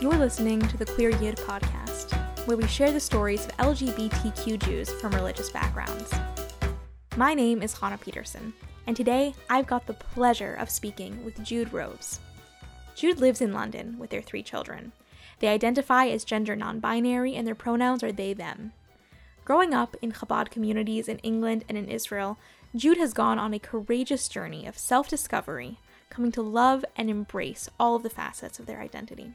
You're listening to the Queer Yid Podcast, where we share the stories of LGBTQ Jews from religious backgrounds. My name is Hannah Peterson, and today I've got the pleasure of speaking with Jude Rose. Jude lives in London with their 3 children. They identify as gender non-binary, and their pronouns are they, them. Growing up in Chabad communities in England and in Israel, Jude has gone on a courageous journey of self-discovery, coming to love and embrace all of the facets of their identity.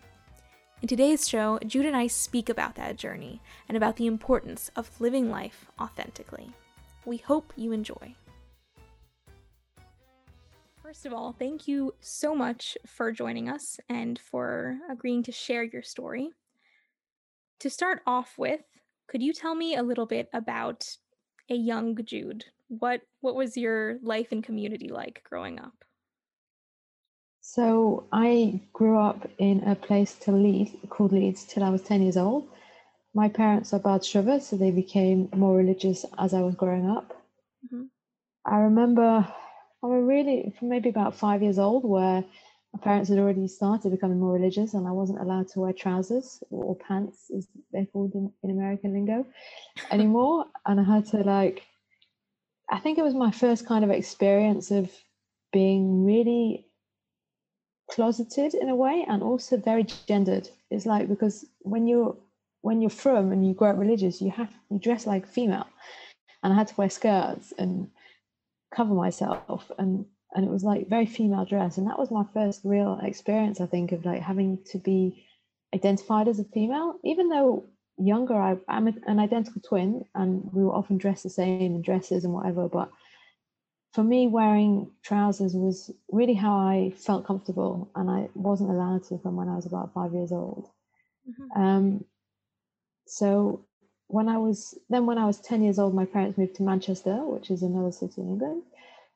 In today's show, Jude and I speak about that journey and about the importance of living life authentically. We hope you enjoy. First of all, thank you so much for joining us and for agreeing to share your story. To start off with, could you tell me a little bit about a young Jude? What was your life and community like growing up? So I grew up in a place called Leeds till I was 10 years old. My parents are baal teshuva, so they became more religious as I was growing up. Mm-hmm. I remember maybe about 5 years old where my parents had already started becoming more religious and I wasn't allowed to wear trousers or pants, as they're called in American lingo, anymore. And I had to I think it was my first kind of experience of being really closeted in a way, and also very gendered. It's because when you're from and you grow up religious, you dress like female, and I had to wear skirts and cover myself, and it was very female dress, and that was my first real experience, I think, of having to be identified as a female. Even though younger, I'm an identical twin, and we were often dressed the same in dresses and whatever, but for me, wearing trousers was really how I felt comfortable, and I wasn't allowed to from when I was about 5 years old. Mm-hmm. So when I was 10 years old, my parents moved to Manchester, which is another city in England,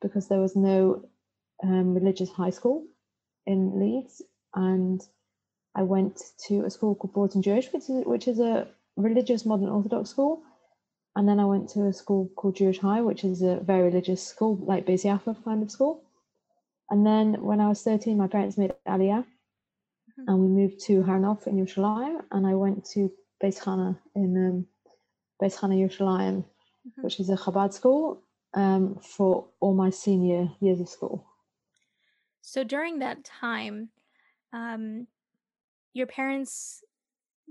because there was no religious high school in Leeds, and I went to a school called Broughton Jewish, which is a religious modern Orthodox school. And then I went to a school called Jewish High, which is a very religious school, like Beis Yaakov kind of school. And then when I was 13, my parents made Aliyah, mm-hmm. and we moved to Har Nof in Yerushalayim, and I went to Beis Chana Yerushalayim, mm-hmm. which is a Chabad school, for all my senior years of school. So during that time, your parents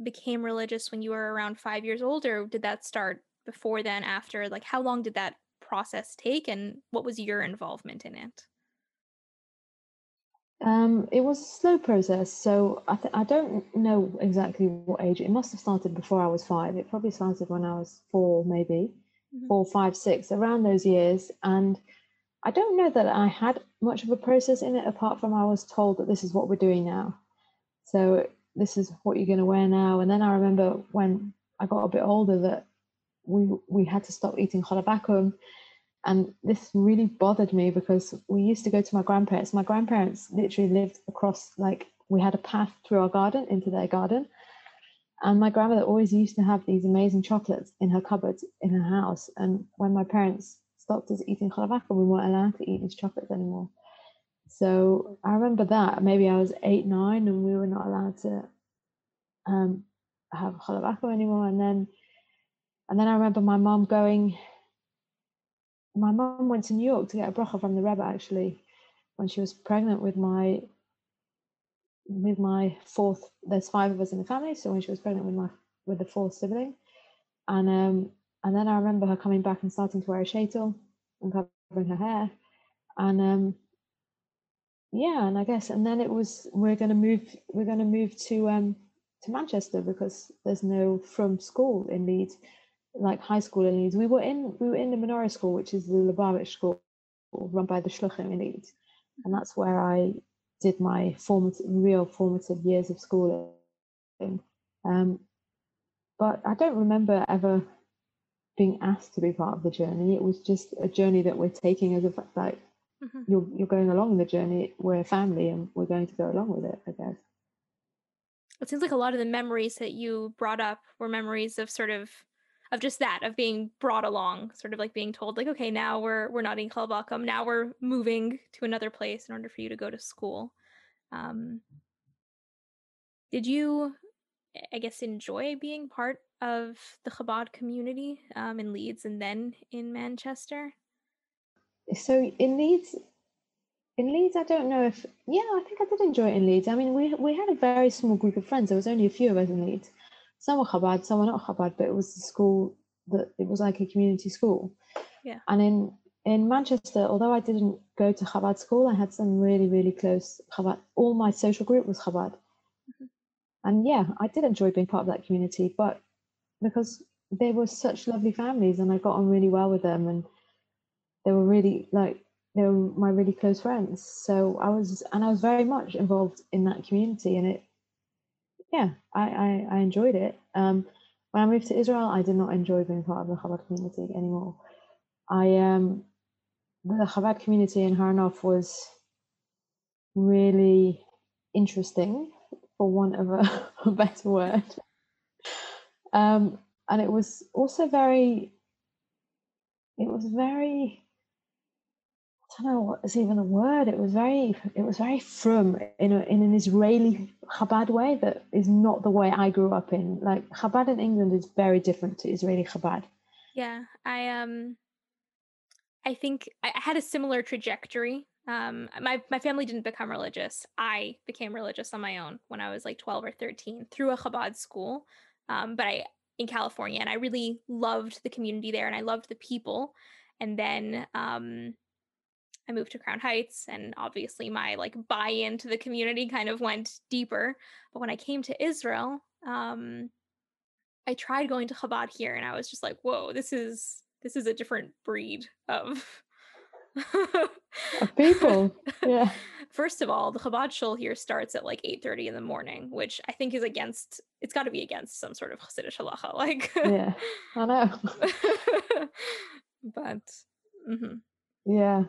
became religious when you were around 5 years old, or did that start before then, after? How long did that process take, and what was your involvement in it? It was a slow process, so I don't know exactly what age. It must have started before I was 5. It probably started when I was 4, maybe, mm-hmm. 4, 5, 6, around those years. And I don't know that I had much of a process in it, apart from I was told that this is what we're doing now, so this is what you're going to wear now. And then I remember when I got a bit older that we had to stop eating khalabakum, and this really bothered me because we used to go to my grandparents. My grandparents literally lived across, we had a path through our garden into their garden, and my grandmother always used to have these amazing chocolates in her cupboards in her house, and when my parents stopped us eating khalabakum, we weren't allowed to eat these chocolates anymore. So I remember that maybe I was 8, 9, and we were not allowed to have khalabakum anymore. And then I remember my mum went to New York to get a bracha from the Rebbe, actually, when she was pregnant with my 4th, there's 5 of us in the family, so when she was pregnant with the 4th sibling, and then I remember her coming back and starting to wear a sheitel and covering her hair, and then it was we're going to move to Manchester because there's no from school in Leeds, high school in Leeds. We were in the menorah school, which is the Lubavitch school run by the shlichus in Leeds, and that's where I did my formative years of schooling. But I don't remember ever being asked to be part of the journey. It was just a journey that we're taking as a fact, mm-hmm. you're going along the journey. We're a family, and we're going to go along with it, I guess. It seems like a lot of the memories that you brought up were memories of of being brought along, sort of being told, okay, now we're not in khalabakum, now we're moving to another place in order for you to go to school. Did you, I guess, enjoy being part of the Chabad community in Leeds and then in Manchester? So in Leeds, I don't know if, I think I did enjoy it in Leeds. I mean, we had a very small group of friends. There was only a few of us in Leeds. Some were Chabad, some were not Chabad, but it was the school that, it was like a community school. Yeah. And in Manchester, although I didn't go to Chabad school, I had some really, really close Chabad. All my social group was Chabad. Mm-hmm. And yeah, I did enjoy being part of that community, but because they were such lovely families and I got on really well with them, and they were really, like, they were my really close friends. So I was very much involved in that community, and I enjoyed it. When I moved to Israel, I did not enjoy being part of the Chabad community anymore. The Chabad community in Har Nof was really interesting, for want of a better word. And it was also very, I don't know what is even the word. It was very frum in an Israeli Chabad way that is not the way I grew up in. Like, Chabad in England is very different to Israeli Chabad. Yeah, I think I had a similar trajectory. My family didn't become religious. I became religious on my own when I was like 12 or 13 through a Chabad school. But I in California, and I really loved the community there, and I loved the people. And then I moved to Crown Heights, and obviously my like buy-in to the community kind of went deeper. But when I came to Israel, I tried going to Chabad here, and I was just like, whoa, this is a different breed of people. Yeah. First of all, the Chabad shul here starts at like 8:30 in the morning, which I think is against, it's got to be against some sort of Hasidic halacha. Like, yeah, I know. But mm-hmm. Yeah.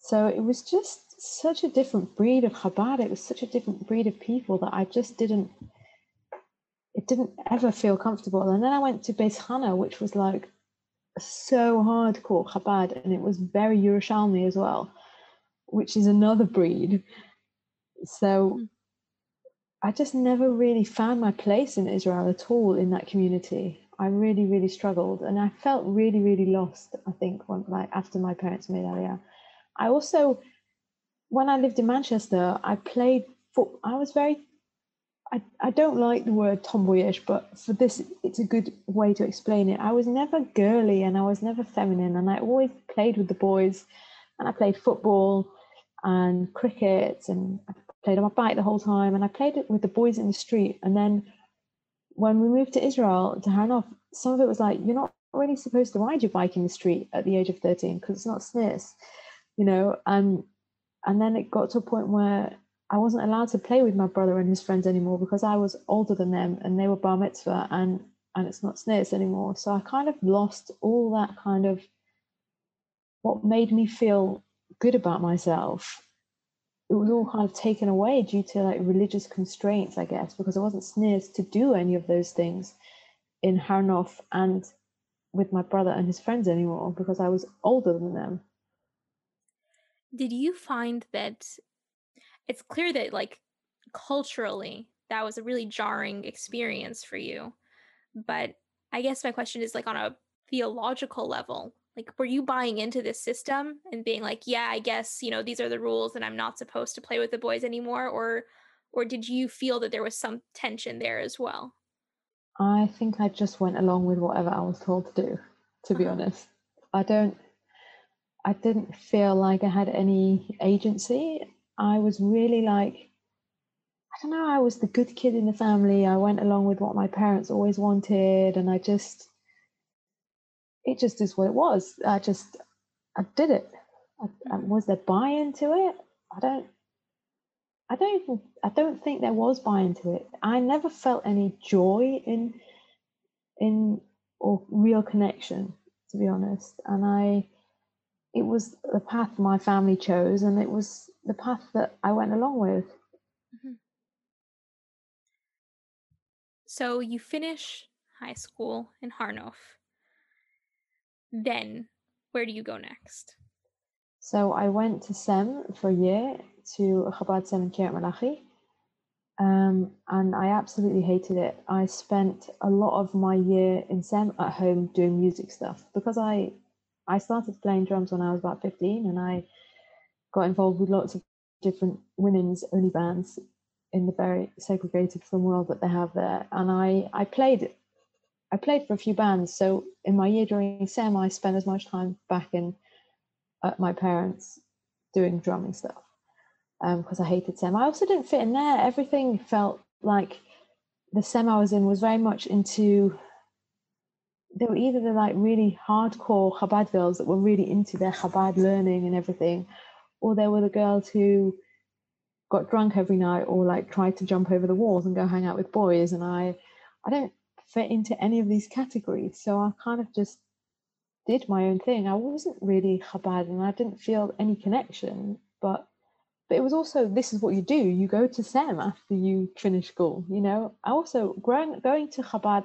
So it was just such a different breed of Chabad. It was such a different breed of people that I just didn't ever feel comfortable. And then I went to Beis Chana, which was like so hardcore Chabad, and it was very Yerushalmi as well, which is another breed. So I just never really found my place in Israel at all in that community. I really, really struggled, and I felt really, really lost, I think, after my parents made Aliyah. I also, when I lived in Manchester, I played football. I was very, I don't like the word tomboyish, but for this, it's a good way to explain it. I was never girly, and I was never feminine, and I always played with the boys, and I played football and cricket, and I played on my bike the whole time, and I played it with the boys in the street. And then when we moved to Israel, to Har Nof, some of it was like, you're not really supposed to ride your bike in the street at the age of 13 because it's not sniss. You know, and then it got to a point where I wasn't allowed to play with my brother and his friends anymore because I was older than them and they were bar mitzvah, and it's not sniz anymore. So I kind of lost all that kind of what made me feel good about myself. It was all kind of taken away due to like religious constraints, I guess, because I wasn't sniz to do any of those things in Har Nof and with my brother and his friends anymore because I was older than them. Did you find that it's clear that like culturally that was a really jarring experience for you, but I guess my question is like on a theological level, like were you buying into this system and being like, yeah, I guess, you know, these are the rules and I'm not supposed to play with the boys anymore, or did you feel that there was some tension there as well? I think I just went along with whatever I was told to do, to be honest. I didn't feel like I had any agency. I was really like, I don't know, I was the good kid in the family. I went along with what my parents always wanted, and it just is what it was. I did it. Was there buy-in to it? I don't think there was buy-in to it. I never felt any joy in or real connection, to be honest. And it was the path my family chose, and it was the path that I went along with. Mm-hmm. So you finish high school in Har Nof. Then where do you go next? So I went to SEM for a year, to Chabad SEM in Kiryat Malachi, And I absolutely hated it. I spent a lot of my year in SEM at home doing music stuff, because I started playing drums when I was about 15, and I got involved with lots of different women's only bands in the very segregated from world that they have there. And I played for a few bands. So in my year during SEM, I spent as much time back in at my parents doing drumming stuff, because I hated SEM. I also didn't fit in there. Everything felt like the SEM I was in was very much into, they were either the like really hardcore Chabad girls that were really into their Chabad learning and everything, or they were the girls who got drunk every night or like tried to jump over the walls and go hang out with boys. And I don't fit into any of these categories. So I kind of just did my own thing. I wasn't really Chabad and I didn't feel any connection, but it was also, this is what you do. You go to SEM after you finish school, you know. I also, going to Chabad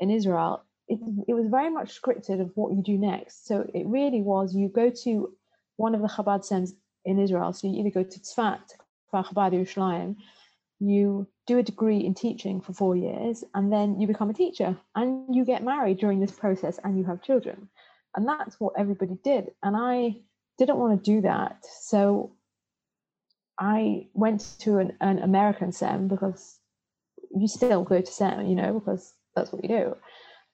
in Israel, it was very much scripted of what you do next. So it really was, you go to one of the Chabad SEMs in Israel. So you either go to Tzfat, to Chabad Yerushalayim, you do a degree in teaching for 4 years, and then you become a teacher and you get married during this process and you have children. And that's what everybody did. And I didn't want to do that. So I went to an American SEM, because you still go to SEM, you know, because that's what you do.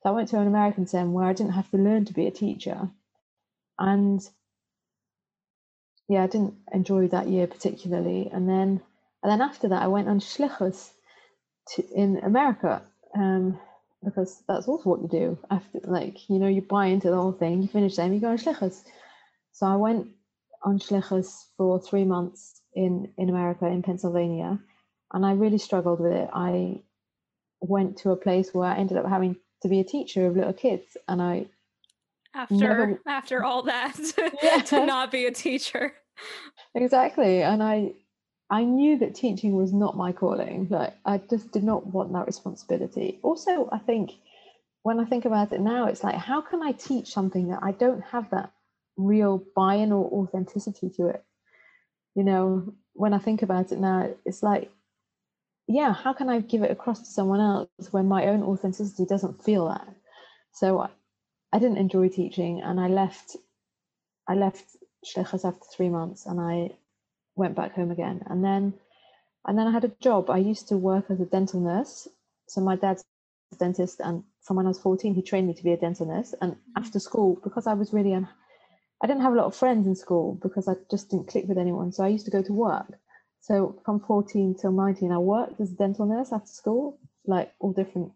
So I went to an American SEM where I didn't have to learn to be a teacher. And yeah, I didn't enjoy that year particularly. And then after that, I went on shlichus in America, because that's also what you do. After, like, you know, you buy into the whole thing, you finish them, you go on shlichus. So I went on shlichus for 3 months in America, in Pennsylvania, and I really struggled with it. I went to a place where I ended up having to be a teacher of little kids, and I after all that yeah. to not be a teacher. Exactly. And I knew that teaching was not my calling. Like, I just did not want that responsibility. Also, I think when I think about it now, it's like, how can I teach something that I don't have that real buy-in or authenticity to it? You know, when I think about it now, it's like, yeah, how can I give it across to someone else when my own authenticity doesn't feel that? So I didn't enjoy teaching, and I left shlichus after 3 months, and I went back home again. And then I had a job. I used to work as a dental nurse. So my dad's a dentist, and from when I was 14, he trained me to be a dental nurse. And after school, because I was really, I didn't have a lot of friends in school because I just didn't click with anyone. So I used to go to work. So from 14 till 19, I worked as a dental nurse after school, like all different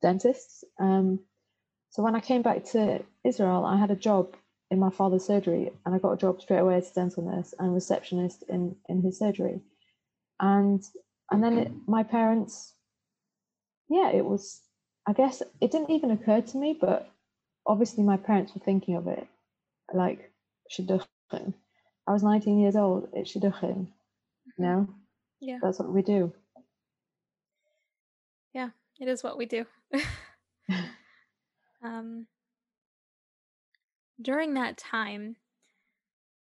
dentists. So when I came back to Israel, I had a job in my father's surgery, and I got a job straight away as a dental nurse and receptionist in his surgery. And then my parents, yeah, it was, I guess it didn't even occur to me, but obviously my parents were thinking of it like shidduchim. I was 19 years old, it's shidduchim, you know? Yeah. That's what we do. Yeah, it is what we do. During that time,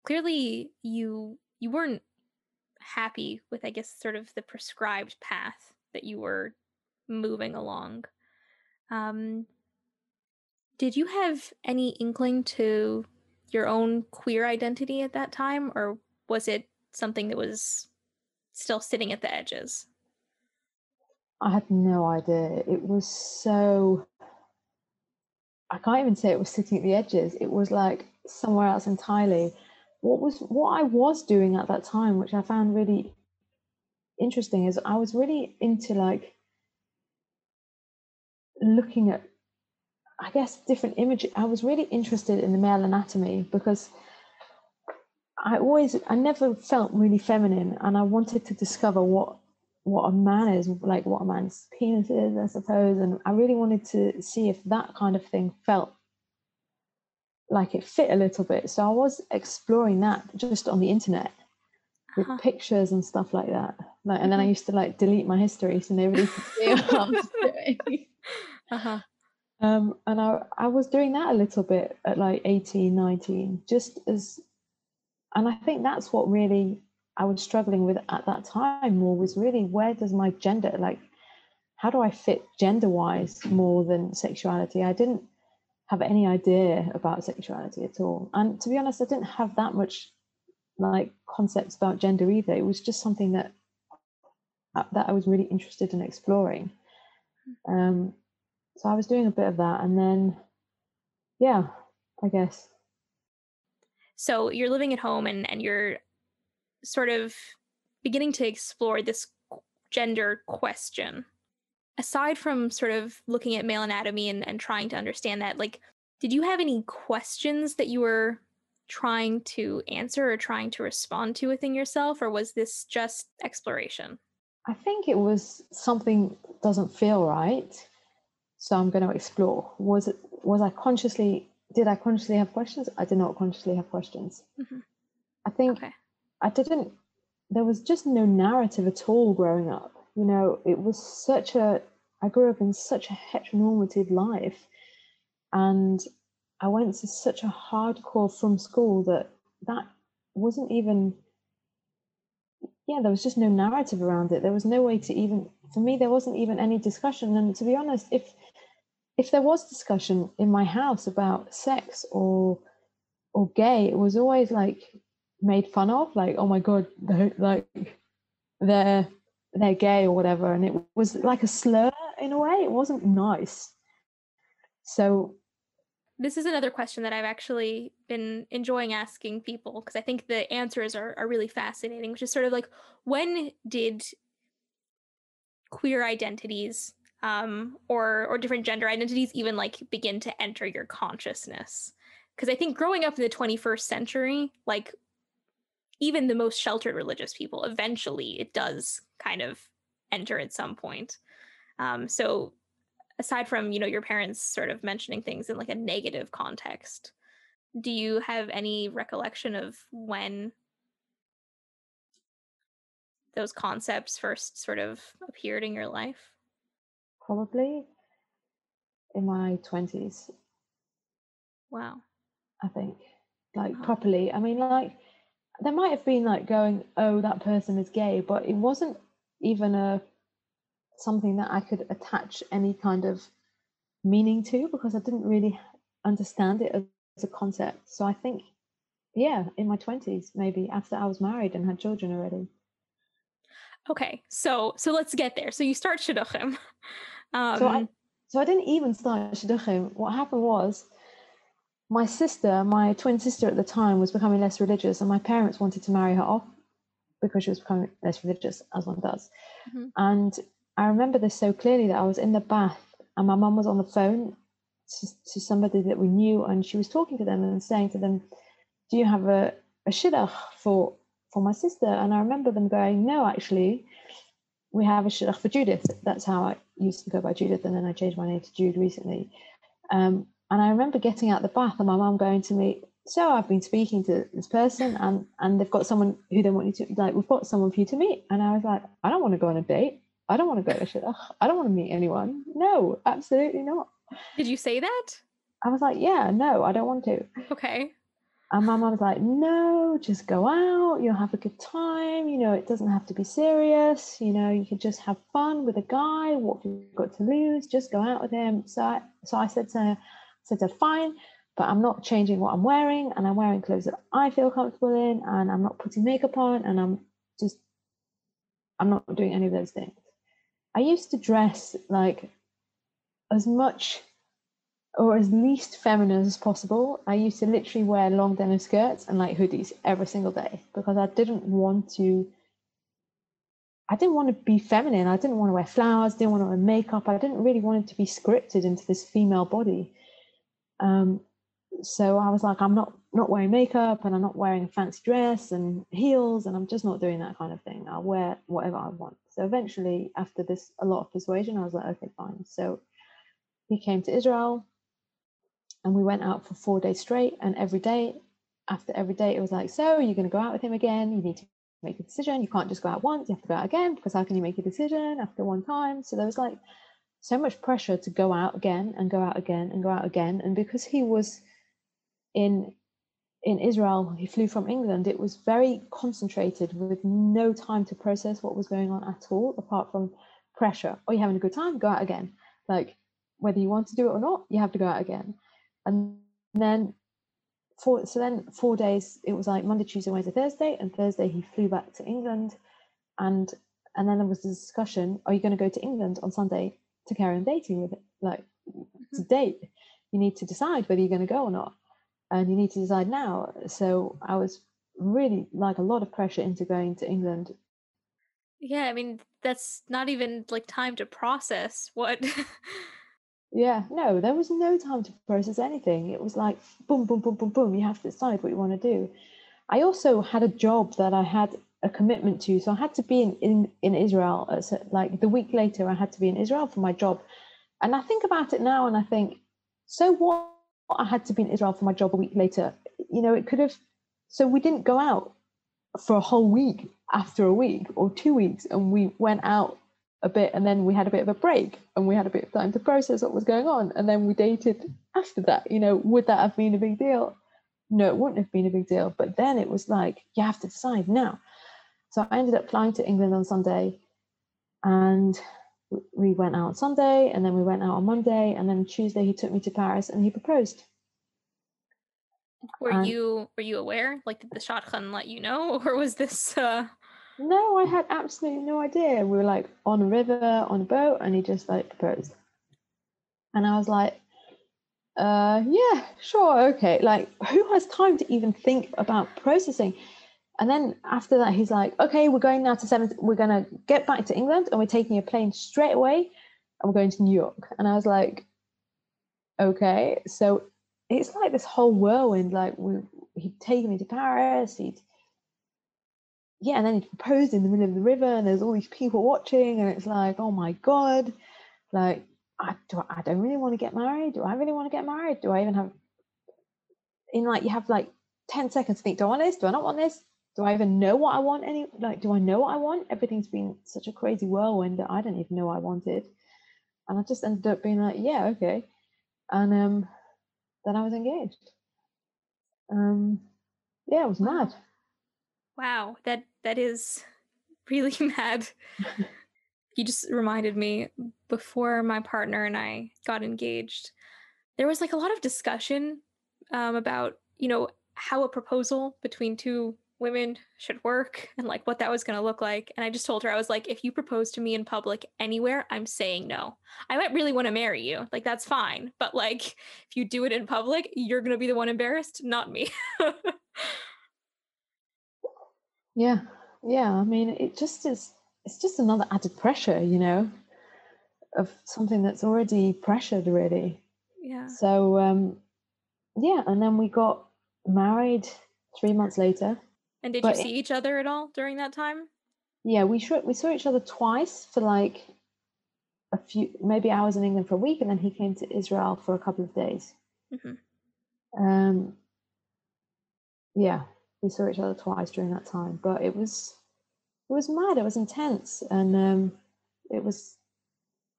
clearly you weren't happy with, I guess, sort of the prescribed path that you were moving along. Did you have any inkling to your own queer identity at that time, or was it something that was still sitting at the edges? I had no idea. It was so... I can't even say it was sitting at the edges. It was like somewhere else entirely. What I was doing at that time, which I found really interesting, is I was really into like looking at, I guess, different images. I was really interested in the male anatomy because I never felt really feminine, and I wanted to discover what a man is, like what a man's penis is, I suppose. And I really wanted to see if that kind of thing felt like it fit a little bit. So I was exploring that just on the internet with pictures and stuff like that. Like, and then I used to like delete my history so nobody could see what I was doing. And I was doing that a little bit at like 18, 19, just as, and I think that's what really, I was struggling with at that time more was really, where does my gender, like, how do I fit gender wise more than sexuality? I didn't have any idea about sexuality at all. And to be honest, I didn't have that much like concepts about gender either. It was just something that I was really interested in exploring. So I was doing a bit of that, and then, yeah, I guess. So you're living at home and you're sort of beginning to explore this gender question. Aside from sort of looking at male anatomy and trying to understand that, like, did you have any questions that you were trying to answer or trying to respond to within yourself, or was this just exploration? I think it was something doesn't feel right, so I'm going to explore. Did I consciously have questions? I did not consciously have questions. Mm-hmm. I think there was just no narrative at all growing up. You know, it was I grew up in such a heteronormative life, and I went to such a hardcore from school that wasn't even, there was just no narrative around it. There was no way to even, for me, there wasn't even any discussion. And to be honest, if there was discussion in my house about sex or gay, it was always like made fun of, like, oh my God, they're gay or whatever. And it was like a slur in a way. It wasn't nice. So this is another question that I've actually been enjoying asking people, because I think the answers are really fascinating, which is sort of like, when did queer identities or different gender identities even like begin to enter your consciousness? Because I think growing up in the 21st century, like even the most sheltered religious people, eventually it does kind of enter at some point. So aside from, you know, your parents sort of mentioning things in like a negative context, do you have any recollection of when those concepts first sort of appeared in your life? Probably in my 20s. Wow. I think, like, properly. I mean, like, there might have been like going, oh, that person is gay, but it wasn't even something that I could attach any kind of meaning to, because I didn't really understand it as a concept. So I think, in my 20s, maybe, after I was married and had children already. Okay, so let's get there. So you start shidduchim. So I didn't even start shidduchim. What happened was, my twin sister at the time, was becoming less religious, and my parents wanted to marry her off because she was becoming less religious, as one does. Mm-hmm. And I remember this so clearly that I was in the bath and my mum was on the phone to somebody that we knew, and she was talking to them and saying to them, do you have a shidduch for my sister? And I remember them going, no, actually, we have a shidduch for Judith. That's how I used to go by Judith, and then I changed my name to Jude recently. And I remember getting out the bath and my mum going to me, so I've been speaking to this person and they've got someone who they want you to, like, we've got someone for you to meet. And I was like, I don't want to go on a date. I don't want to go to shidduch. I don't want to meet anyone. No, absolutely not. Did you say that? I was like, yeah, no, I don't want to. Okay. And my mum was like, no, just go out. You'll have a good time. You know, it doesn't have to be serious. You know, you can just have fun with a guy. What have you got to lose? Just go out with him. So I said to her, fine, but I'm not changing what I'm wearing, and I'm wearing clothes that I feel comfortable in, and I'm not putting makeup on, and I'm not doing any of those things. I used to dress like as much or as least feminine as possible. I used to literally wear long denim skirts and like hoodies every single day, because I didn't want to be feminine. I didn't want to wear flowers, didn't want to wear makeup. I didn't really want it to be scripted into this female body. So I was like, I'm not wearing makeup, and I'm not wearing a fancy dress and heels, and I'm just not doing that kind of thing. I'll wear whatever I want. So eventually, after this, a lot of persuasion, I was like, okay, fine. So he came to Israel, and we went out for 4 days straight, and every day it was like, so you're going to go out with him again? You need to make a decision. You can't just go out once, you have to go out again, because how can you make a decision after one time? So there was like so much pressure to go out again and go out again and go out again. And because he was in in Israel, he flew from England, it was very concentrated with no time to process what was going on at all, apart from pressure. Oh, you're having a good time? Go out again. Like, whether you want to do it or not, you have to go out again. And then, so then 4 days, it was like Monday, Tuesday, Wednesday, Thursday, and Thursday he flew back to England. And then there was the discussion, are you going to go to England on Sunday to carry on dating with it? Like, to date, you need to decide whether you're going to go or not. And you need to decide now. So I was really like a lot of pressure into going to England. Yeah, I mean, that's not even like time to process what. Yeah, no, there was no time to process anything. It was like boom, boom, boom, boom, boom. You have to decide what you want to do. I also had a job that I had a commitment to. So I had to be in Israel. Like the week later, I had to be in Israel for my job. And I think about it now and I think, so what? I had to be in Israel for my job a week later. You know, it could have, so we didn't go out for a whole week after a week or 2 weeks, and we went out a bit and then we had a bit of a break and we had a bit of time to process what was going on, and then we dated after that. You know, would that have been a big deal? No, it wouldn't have been a big deal, but then it was like, you have to decide now. So I ended up flying to England on Sunday, and we went out on Sunday, and then we went out on Monday, and then Tuesday he took me to Paris and he proposed. Were you aware? Like, did the shadchan let you know, or was this? No, I had absolutely no idea. We were like on a river on a boat, and he just like proposed, and I was like, yeah, sure, okay. Like, who has time to even think about processing? And then after that, he's like, okay, we're going now to we're going to get back to England and we're taking a plane straight away and we're going to New York. And I was like, okay. So it's like this whole whirlwind, like he'd taken me to Paris, and then he proposed in the middle of the river and there's all these people watching, and it's like, oh my God, like, I don't really want to get married. Do I really want to get married? Do I even have, in like, you have like 10 seconds to think, do I want this? Do I not want this? Do I even know what I want? Do I know what I want? Everything's been such a crazy whirlwind that I don't even know I wanted. And I just ended up being like, yeah, okay. And then I was engaged. Yeah, it was mad. Wow, that is really mad. You just reminded me, before my partner and I got engaged, there was like a lot of discussion about, you know, how a proposal between two women should work and like what that was going to look like. And I just told her, I was like, if you propose to me in public anywhere, I'm saying no. I might really want to marry you. Like, that's fine. But like, if you do it in public, you're going to be the one embarrassed, not me. Yeah. Yeah. I mean, it just is, it's just another added pressure, you know, of something that's already pressured really. Yeah. So, yeah. And then we got married 3 months later. And did you see each other at all during that time? Yeah, we saw each other twice for like a few, maybe I was in England for a week and then he came to Israel for a couple of days. Mm-hmm. Yeah, we saw each other twice during that time, but it was mad, it was intense, and it was,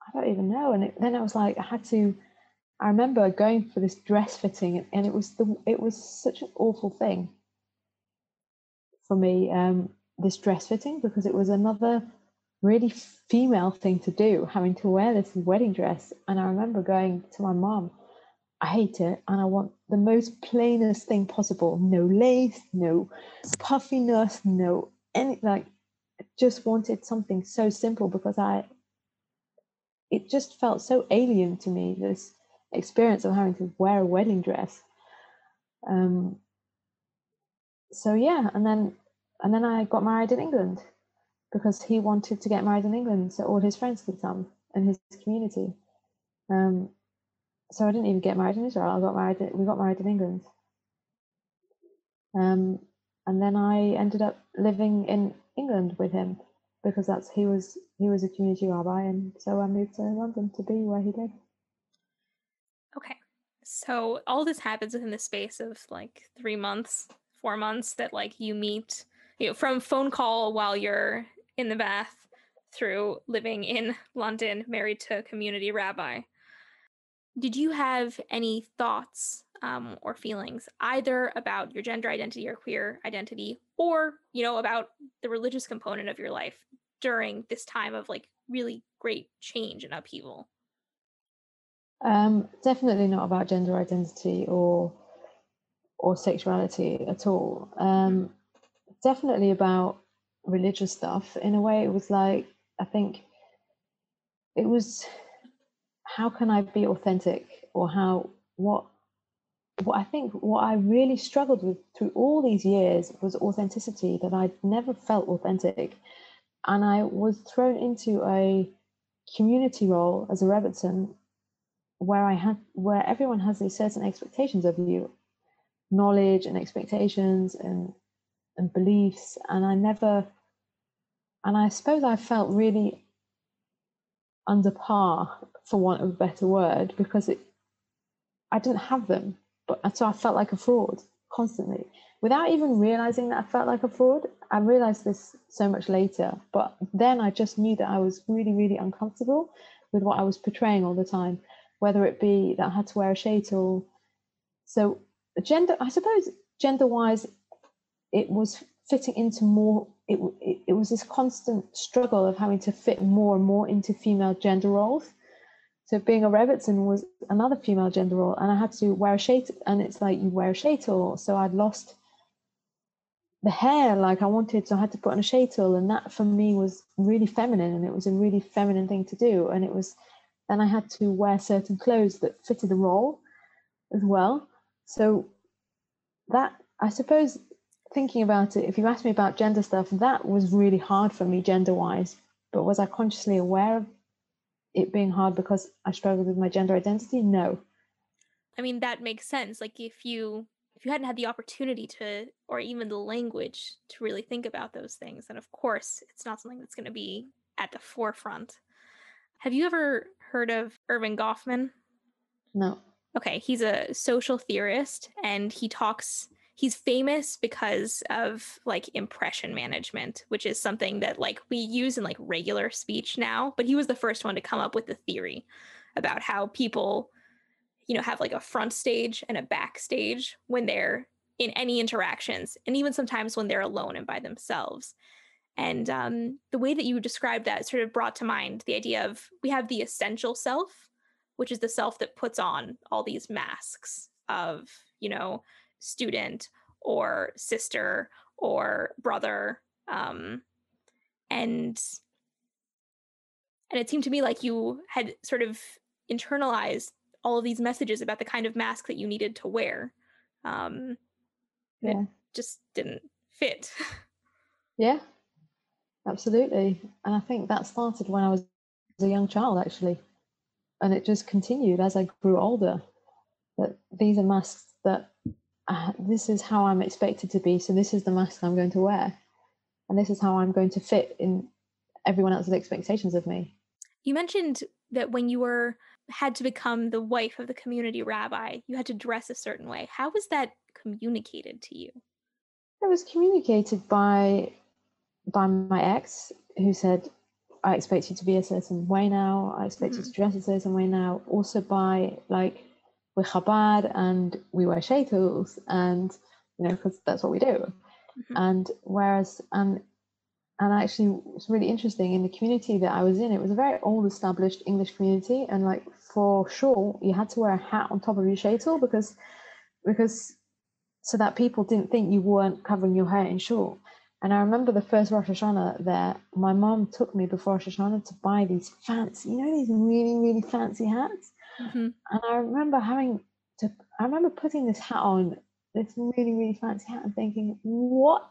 I don't even know. And then I was like, I remember going for this dress fitting, and it was such an awful thing for me, this dress fitting, because it was another really female thing to do, having to wear this wedding dress. And I remember going to my mom, I hate it, and I want the most plainest thing possible, no lace, no puffiness, no any, like, I just wanted something so simple, because it just felt so alien to me, this experience of having to wear a wedding dress. So yeah, and then I got married in England, because he wanted to get married in England so all his friends could come and his community. So I didn't even get married in Israel. We got married in England. And then I ended up living in England with him, because he was a community rabbi, and so I moved to London to be where he did. Okay, so all this happens within the space of like 3 months, 4 months, that like you meet, you know, from phone call while you're in the bath through living in London, married to a community rabbi. Did you have any thoughts or feelings either about your gender identity or queer identity, or, you know, about the religious component of your life during this time of like really great change and upheaval? Definitely not about gender identity or sexuality at all. Definitely about religious stuff. In a way, it was like, I think it was, how can I be authentic, or what I think what I really struggled with through all these years was authenticity, that I'd never felt authentic. And I was thrown into a community role as a Rebbetzin where everyone has these certain expectations of you, knowledge and expectations and beliefs. And I suppose I felt really under par, for want of a better word, because I didn't have them. But so I felt like a fraud constantly, without even realizing that I felt like a fraud. I realized this so much later, but then I just knew that I was really, really uncomfortable with what I was portraying all the time, whether it be that I had to wear a sheitel. So gender, I suppose gender-wise, it was fitting into more, it was this constant struggle of having to fit more and more into female gender roles. So being a Rebbetzin was another female gender role, and I had to wear a sheitel, and it's like, you wear a sheitel. So I'd lost the hair like I wanted, so I had to put on a sheitel, and that for me was really feminine, and it was a really feminine thing to do. And it was, then I had to wear certain clothes that fitted the role as well. So that, I suppose, thinking about it, if you asked me about gender stuff, that was really hard for me gender-wise. But was I consciously aware of it being hard because I struggled with my gender identity? No. I mean, that makes sense. Like, if you hadn't had the opportunity to, or even the language to really think about those things, then of course it's not something that's going to be at the forefront. Have you ever heard of Irving Goffman? No. Okay, he's a social theorist, and he's famous because of like impression management, which is something that like we use in like regular speech now, but he was the first one to come up with the theory about how people, you know, have like a front stage and a back stage when they're in any interactions, and even sometimes when they're alone and by themselves. And the way that you described that sort of brought to mind the idea of, we have the essential self, which is the self that puts on all these masks of, you know, student or sister or brother. And it seemed to me like you had sort of internalized all of these messages about the kind of mask that you needed to wear. Yeah. It just didn't fit. Yeah, absolutely. And I think that started when I was a young child, actually. And it just continued as I grew older, that these are masks that this is how I'm expected to be. So this is the mask I'm going to wear, and this is how I'm going to fit in everyone else's expectations of me. You mentioned that when you had to become the wife of the community rabbi, you had to dress a certain way. How was that communicated to you? It was communicated by my ex, who said, I expect you to be a certain way now. I expect you to dress a certain way now. Also by, like, we're Chabad and we wear sheitels, and, you know, because that's what we do. Mm-hmm. And whereas, and actually it's really interesting, in the community that I was in, it was a very old established English community. And like, for sure, you had to wear a hat on top of your sheitel because so that people didn't think you weren't covering your hair in shul. And I remember the first Rosh Hashanah there, my mom took me before Rosh Hashanah to buy these fancy, you know, these really, really fancy hats. Mm-hmm. And I remember putting this hat on, this really, really fancy hat, and thinking, what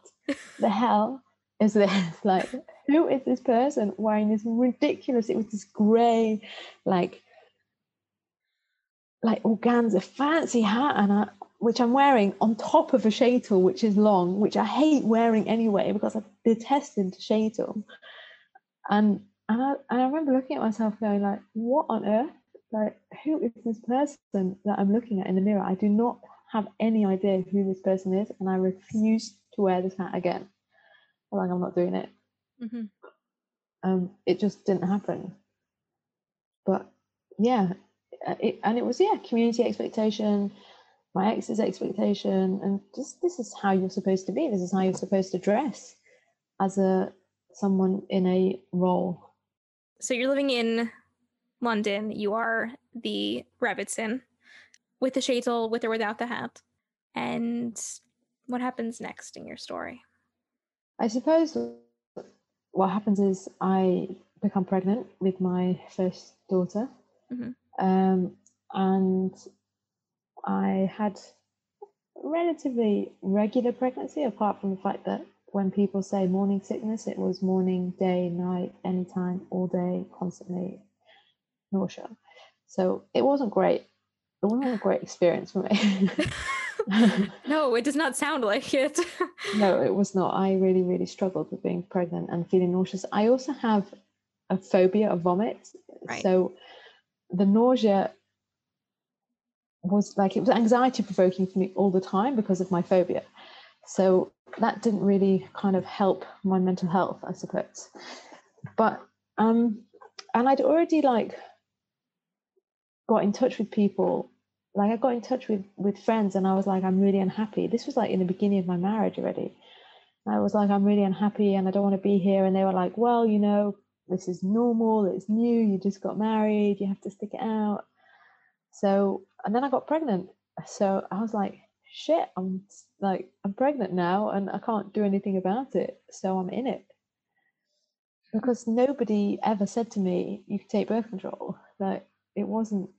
the hell is this? Like, who is this person wearing this ridiculous, it was this grey, like organza fancy hat, and which I'm wearing on top of a sheitel, which is long, which I hate wearing anyway, because I detested sheitel. And I remember looking at myself going, like, what on earth? Like, who is this person that I'm looking at in the mirror? I do not have any idea who this person is, and I refuse to wear this hat again. Like, I'm not doing it. Mm-hmm. It just didn't happen. But yeah, it was community expectation, my ex's expectation, and just this is how you're supposed to be. This is how you're supposed to dress as someone in a role. So you're living in London. You are the Rebbetzin with the sheitel, with or without the hat. And what happens next in your story? I suppose what happens is I become pregnant with my first daughter. Mm-hmm. And I had relatively regular pregnancy, apart from the fact that when people say morning sickness, it was morning, day, night, anytime, all day, constantly, nausea. So it wasn't great. It wasn't a great experience for me. No, it does not sound like it. No, it was not. I really, really struggled with being pregnant and feeling nauseous. I also have a phobia of vomit. Right. So the nausea was like, it was anxiety provoking for me all the time because of my phobia. So that didn't really kind of help my mental health, I suppose. But, and I'd already got in touch with people. I got in touch with friends, and I was like, I'm really unhappy. This was in the beginning of my marriage already. I was like, I'm really unhappy and I don't want to be here. And they were like, well, this is normal. It's new. You just got married. You have to stick it out. So, and then I got pregnant. So I was like, shit, I'm pregnant now and I can't do anything about it. So I'm in it. Because nobody ever said to me, you could take birth control. It wasn't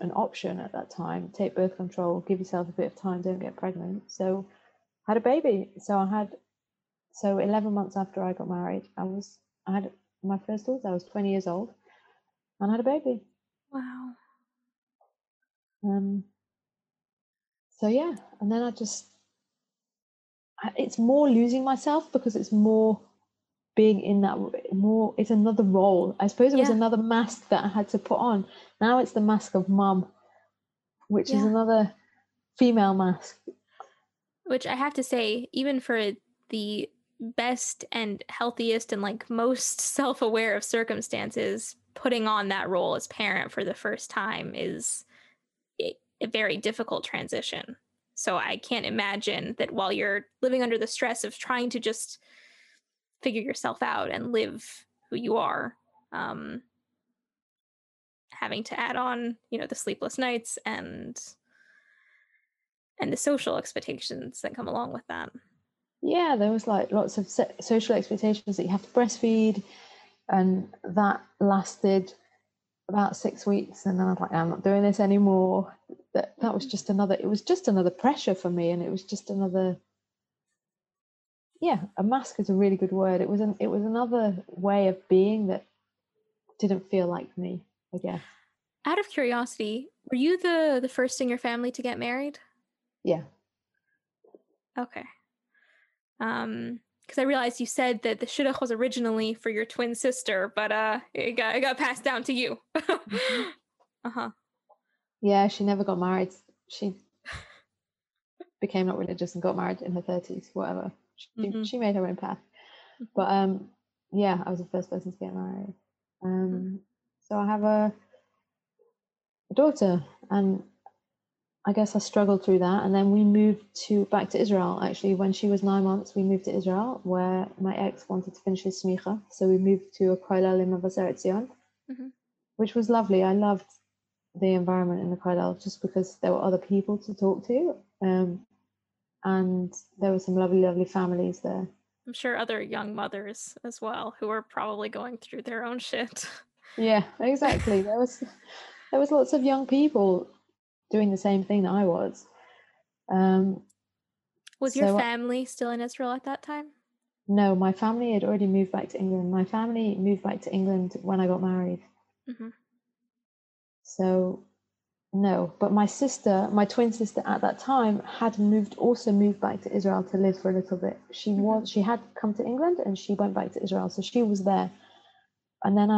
an option at that time. Take birth control, give yourself a bit of time, don't get pregnant. So I had a baby. So 11 months after I got married, I had my first daughter. I was 20 years old and I had a baby. Wow. And then it's more losing myself, because it's more being in that more, it's another role. I suppose it was another mask that I had to put on. Now it's the mask of mum, which is another female mask. Which I have to say, even for the best and healthiest and most self-aware of circumstances, putting on that role as parent for the first time is a very difficult transition. So I can't imagine that while you're living under the stress of trying to just figure yourself out and live who you are, having to add on, the sleepless nights and the social expectations that come along with that. Yeah, there was lots of social expectations that you have to breastfeed, and that lasted about 6 weeks, and then I was like, I'm not doing this anymore. That was just another pressure for me, and it was just another. Yeah, a mask is a really good word. It was another way of being that didn't feel like me, I guess. Out of curiosity, were you the first in your family to get married? Yeah. Okay. Because I realized you said that the shidduch was originally for your twin sister, but it got passed down to you. Mm-hmm. Uh-huh. Yeah, she never got married. She became not religious and got married in her 30s, whatever. She made her own path, but I was the first person to get married. So I have a daughter, and I guess I struggled through that. And then we moved back to Israel. Actually, when she was 9 months, we moved to Israel, where my ex wanted to finish his smicha. So we moved to a kollel in Mavaseret Zion, which was lovely. I loved the environment in the kollel just because there were other people to talk to. And there were some lovely, lovely families there. I'm sure other young mothers as well who are probably going through their own shit. Yeah, exactly. There was lots of young people doing the same thing that I was. Was your family still in Israel at that time? No, my family had already moved back to England. My family moved back to England when I got married. Mm-hmm. So... no, but my twin sister at that time had moved back to Israel to live for a little bit. She had come to England and she went back to Israel, so she was there. And then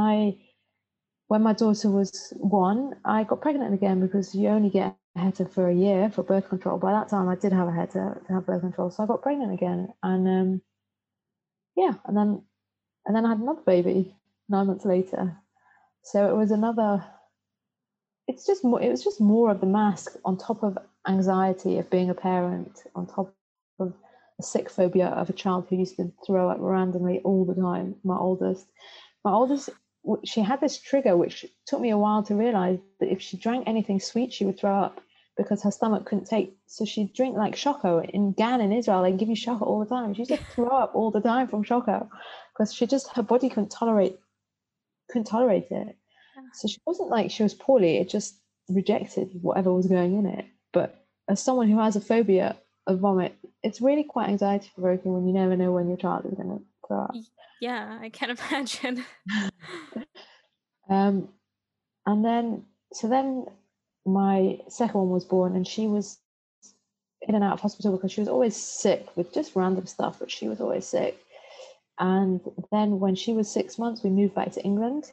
when my daughter was 1, I got pregnant again, because you only get a heter for a year for birth control. By that time I did have a heter to have birth control, so I got pregnant again, and then I had another baby 9 months later. So it was another it's just more, it was just more of the mask on top of anxiety of being a parent, on top of a sick phobia of a child who used to throw up randomly all the time. My oldest, she had this trigger, which took me a while to realize, that if she drank anything sweet, she would throw up because her stomach couldn't take. So she'd drink like shoko. In Gan in Israel, they give you shoko all the time. She used to throw up all the time from shoko because she just, her body couldn't tolerate it. So she wasn't like she was poorly. It just rejected whatever was going in it. But as someone who has a phobia of vomit, it's really quite anxiety provoking when you never know when your child is going to throw up. Yeah, I can imagine. And then my second one was born, and she was in and out of hospital because she was always sick with just random stuff, but she was always sick. And then when she was 6 months, we moved back to England,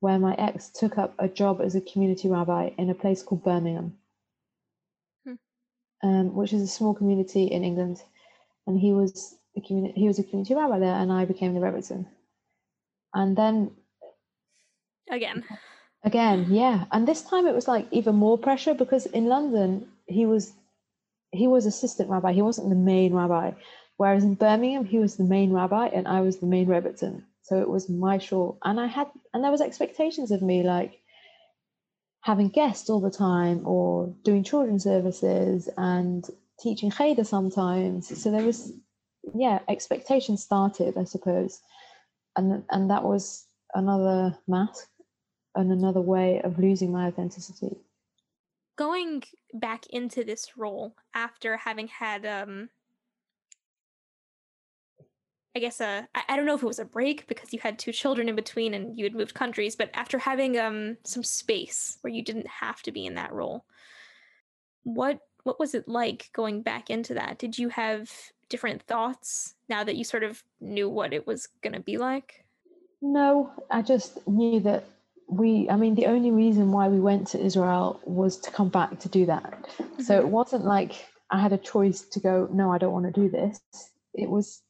where my ex took up a job as a community rabbi in a place called Birmingham, which is a small community in England. And he was a community rabbi there, and I became the Rebbetzin. And then again, yeah. And this time it was like even more pressure, because in London he was assistant rabbi. He wasn't the main rabbi. Whereas in Birmingham, he was the main rabbi and I was the main Rebbetzin. So it was my shul. And there was expectations of me, like having guests all the time or doing children's services and teaching cheder sometimes. So there was, expectations started, I suppose. And that was another mask and another way of losing my authenticity. Going back into this role after having had, I don't know if it was a break because you had two children in between and you had moved countries, but after having some space where you didn't have to be in that role, what was it like going back into that? Did you have different thoughts now that you sort of knew what it was going to be like? No, I just knew that the only reason why we went to Israel was to come back to do that. Mm-hmm. So it wasn't like I had a choice to go, no, I don't want to do this. It was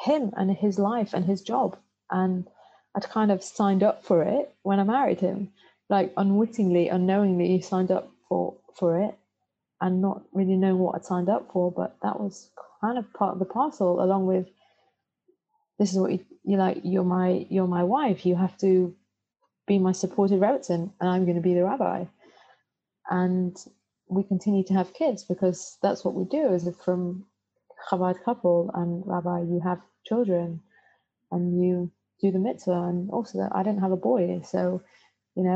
him and his life and his job, and I'd kind of signed up for it when I married him, like unwittingly, unknowingly signed up for it, and not really knowing what I'd signed up for, but that was kind of part of the parcel, along with, this is what you're like, you're my wife, you have to be my supportive Rebbetzin, and I'm going to be the rabbi, and we continue to have kids because that's what we do as from Chabad couple and rabbi. You have children and you do the mitzvah, and also I didn't have a boy, so as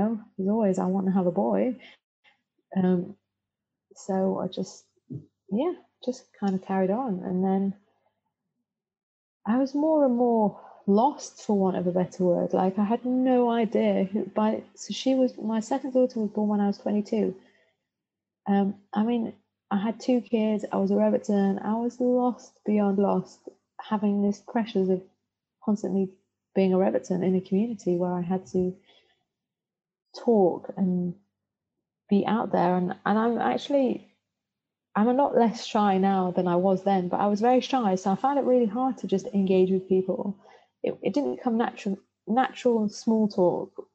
always I want to have a boy, so I just kind of carried on. And then I was more and more lost, for want of a better word. Like I had no idea my second daughter was born when I was 22. I had two kids, I was a Rebbetzin, I was lost beyond lost, having these pressures of constantly being a Rebbetzin in a community where I had to talk and be out there. And I'm a lot less shy now than I was then, but I was very shy, so I found it really hard to just engage with people. It didn't come natural small talk,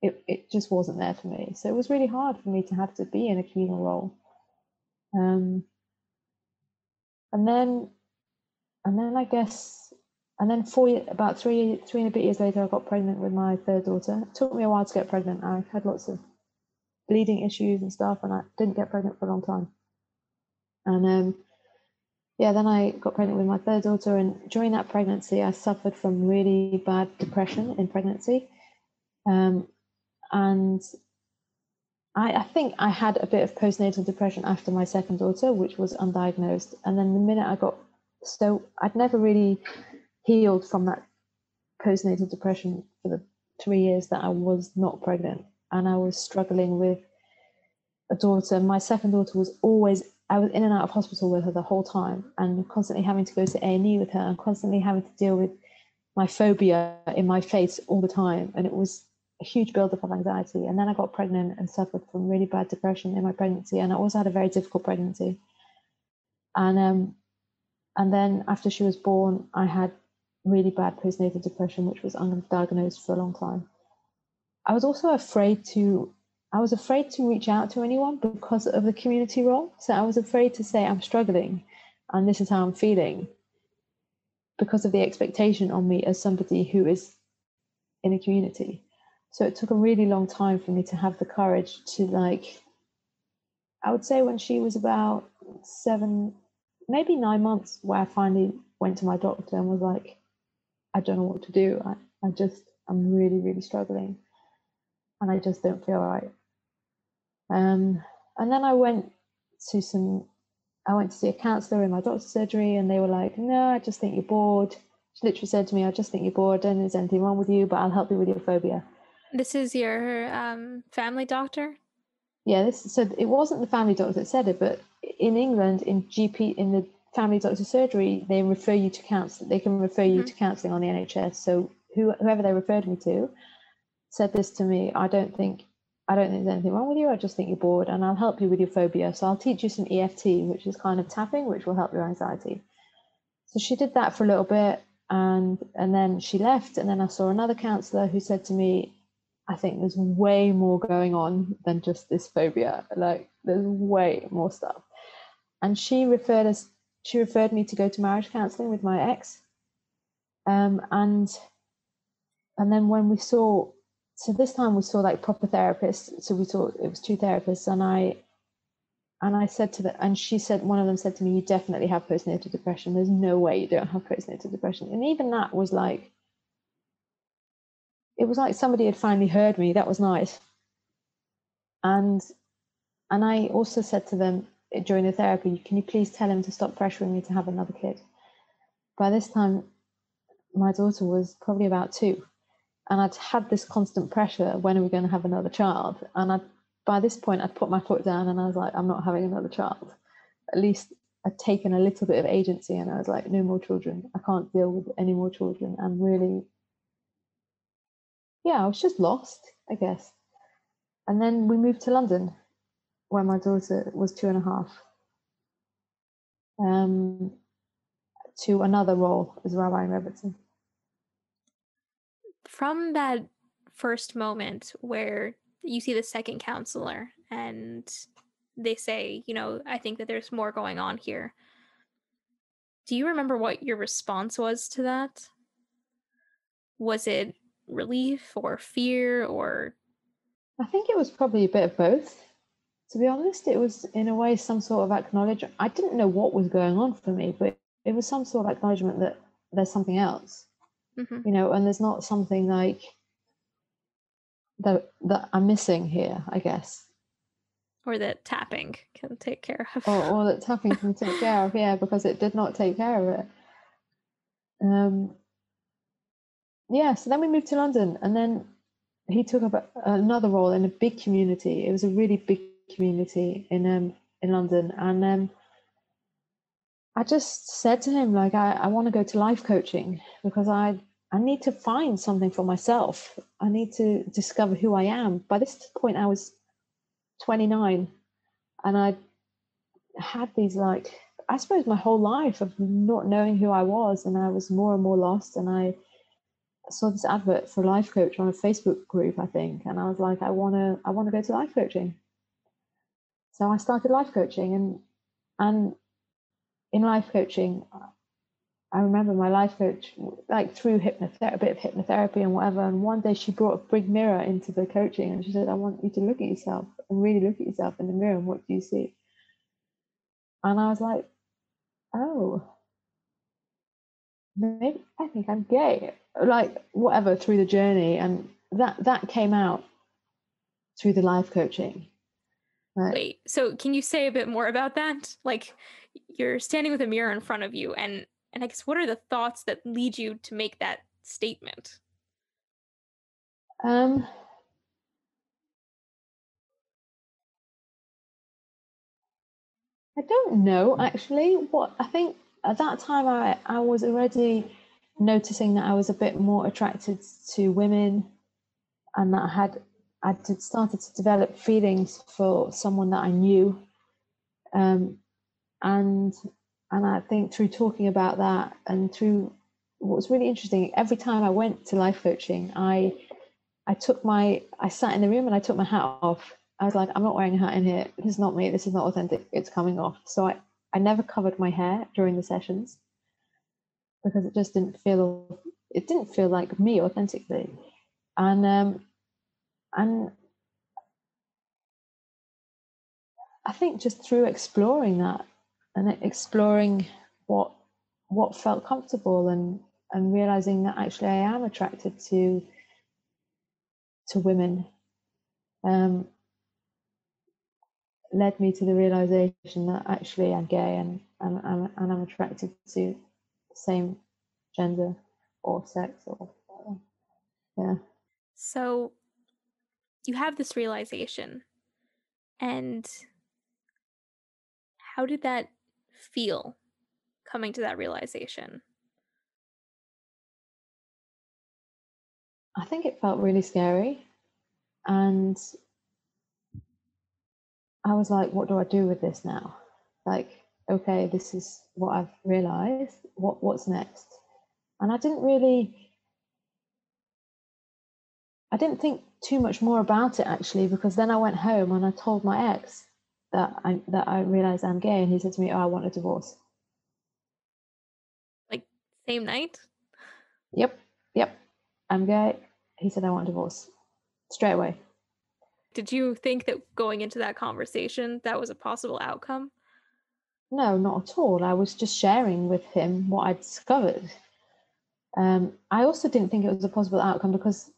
it just wasn't there for me. So it was really hard for me to have to be in a communal role. And then about three and a bit years later, I got pregnant with my third daughter. It took me a while to get pregnant. I had lots of bleeding issues and stuff, and I didn't get pregnant for a long time. And then I got pregnant with my third daughter, and during that pregnancy, I suffered from really bad depression in pregnancy, and I think I had a bit of postnatal depression after my second daughter, which was undiagnosed. And then the minute I'd never really healed from that postnatal depression for the 3 years that I was not pregnant. And I was struggling with a daughter. My second daughter I was in and out of hospital with her the whole time, and constantly having to go to A&E with her, and constantly having to deal with my phobia in my face all the time. And it was a huge buildup of anxiety. And then I got pregnant and suffered from really bad depression in my pregnancy, and I also had a very difficult pregnancy. And then after she was born, I had really bad postnatal depression, which was undiagnosed for a long time. I was also afraid to I was afraid to reach out to anyone because of the community role. So I was afraid to say I'm struggling and this is how I'm feeling because of the expectation on me as somebody who is in a community. So it took a really long time for me to have the courage to, like, I would say when she was about 7, maybe 9 months, where I finally went to my doctor and was like, I don't know what to do. I'm really, really struggling and I just don't feel right. And then I went to see a counsellor in my doctor's surgery, and they were like, no, I just think you're bored. She literally said to me, I just think you're bored. I don't think there's anything wrong with you, but I'll help you with your phobia. This is your family doctor? Yeah, so it wasn't the family doctor that said it, but in England, in the family doctor surgery, they refer you to counselling. They can refer you to counselling on the NHS. So whoever they referred me to said this to me, I don't think there's anything wrong with you. I just think you're bored, and I'll help you with your phobia. So I'll teach you some EFT, which is kind of tapping, which will help your anxiety. So she did that for a little bit, and then she left. And then I saw another counsellor who said to me, I think there's way more going on than just this phobia. Like, there's way more stuff. And she referred me to go to marriage counselling with my ex. And then when we saw, so this time we saw like proper therapists. So we saw, it was 2 therapists, and I said to them, and she said, one of them said to me, you definitely have postnatal depression. There's no way you don't have postnatal depression. And even that was like, it was like somebody had finally heard me. That was nice. And I also said to them during the therapy, can you please tell him to stop pressuring me to have another kid? By this time, my daughter was probably about 2. And I'd had this constant pressure, when are we going to have another child? And by this point, I'd put my foot down and I was like, I'm not having another child. At least I'd taken a little bit of agency, and I was like, no more children. I can't deal with any more children. I'm really, yeah, I was just lost, I guess. And then we moved to London when my daughter was 2.5, to another role as Rabbi in Rebbetzin. From that first moment where you see the second counselor and they say, you know, I think that there's more going on here, do you remember what your response was to that? Was it relief or fear, or? I think it was probably a bit of both. To be honest, it was in a way some sort of acknowledgement. I didn't know what was going on for me, but it was some sort of acknowledgement that there's something else. You know, and there's not something like that I'm missing here, I guess. Or that tapping can take care of. or that tapping can take care of, yeah, because it did not take care of it. Yeah, so then we moved to London, and then he took up another role in a big community. It was a really big community in London, and I just said to him, like, I want to go to life coaching because I need to find something for myself. I need to discover who I am. By this point, I was 29, and I had these, like, I suppose my whole life of not knowing who I was, and I was more and more lost. And I saw this advert for life coach on a Facebook group, I think, and I was like, I want to go to life coaching. So I started life coaching, and in life coaching, I remember my life coach, like, through a bit of hypnotherapy and whatever, and one day she brought a big mirror into the coaching, and she said, I want you to look at yourself and really look at yourself in the mirror, and what do you see? And I was like, oh, maybe I think I'm gay, like, whatever, through the journey. And that came out through the life coaching. Right. Wait, so can you say a bit more about that? Like, you're standing with a mirror in front of you, and I guess what are the thoughts that lead you to make that statement? I don't know, actually. What I think at that time, I was already noticing that I was a bit more attracted to women, and that I started to develop feelings for someone that I knew. And I think through talking about that, and through what was really interesting, every time I went to life coaching, I I sat in the room and I took my hat off. I was like, I'm not wearing a hat in here. This is not me. This is not authentic. It's coming off. So I never covered my hair during the sessions because it just didn't feel like me authentically. And I think just through exploring that and exploring what felt comfortable and realizing that actually I am attracted to women led me to the realization that actually I'm gay and I'm attracted to the same gender or sex or yeah. So you have this realization, and how did that feel coming to that realization? I think it felt really scary, and I was like, what do I do with this now? Like, okay, this is what I've realized. What's next? And I didn't think too much more about it actually, because then I went home and I told my ex that I realized I'm gay, and he said to me, oh, I want a divorce. Like same night? Yep. I'm gay. He said, I want a divorce straight away. Did you think that going into that conversation, that was a possible outcome? No, not at all. I was just sharing with him what I discovered. I also didn't think it was a possible outcome because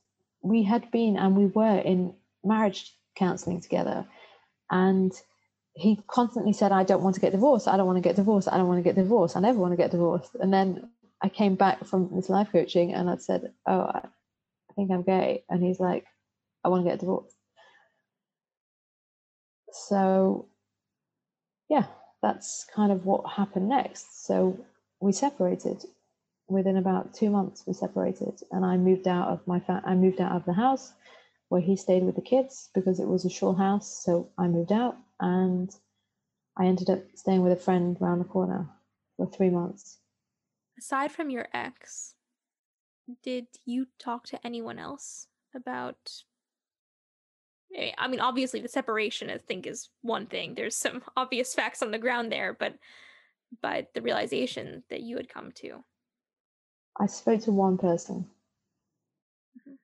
we had been and we were in marriage counseling together. And he constantly said, I don't want to get divorced. I don't want to get divorced. I don't want to get divorced. I never want to get divorced. And then I came back from this life coaching and I said, oh, I think I'm gay. And he's like, I want to get divorced. So yeah, that's kind of what happened next. So we separated. Within about 2 months we separated, and I moved out of the house where he stayed with the kids because it was a shul house. So I moved out and I ended up staying with a friend around the corner for 3 months. Aside from your ex, did you talk to anyone else about, I mean, obviously the separation I think is one thing. There's some obvious facts on the ground there, but the realization that you had come to. I spoke to one person,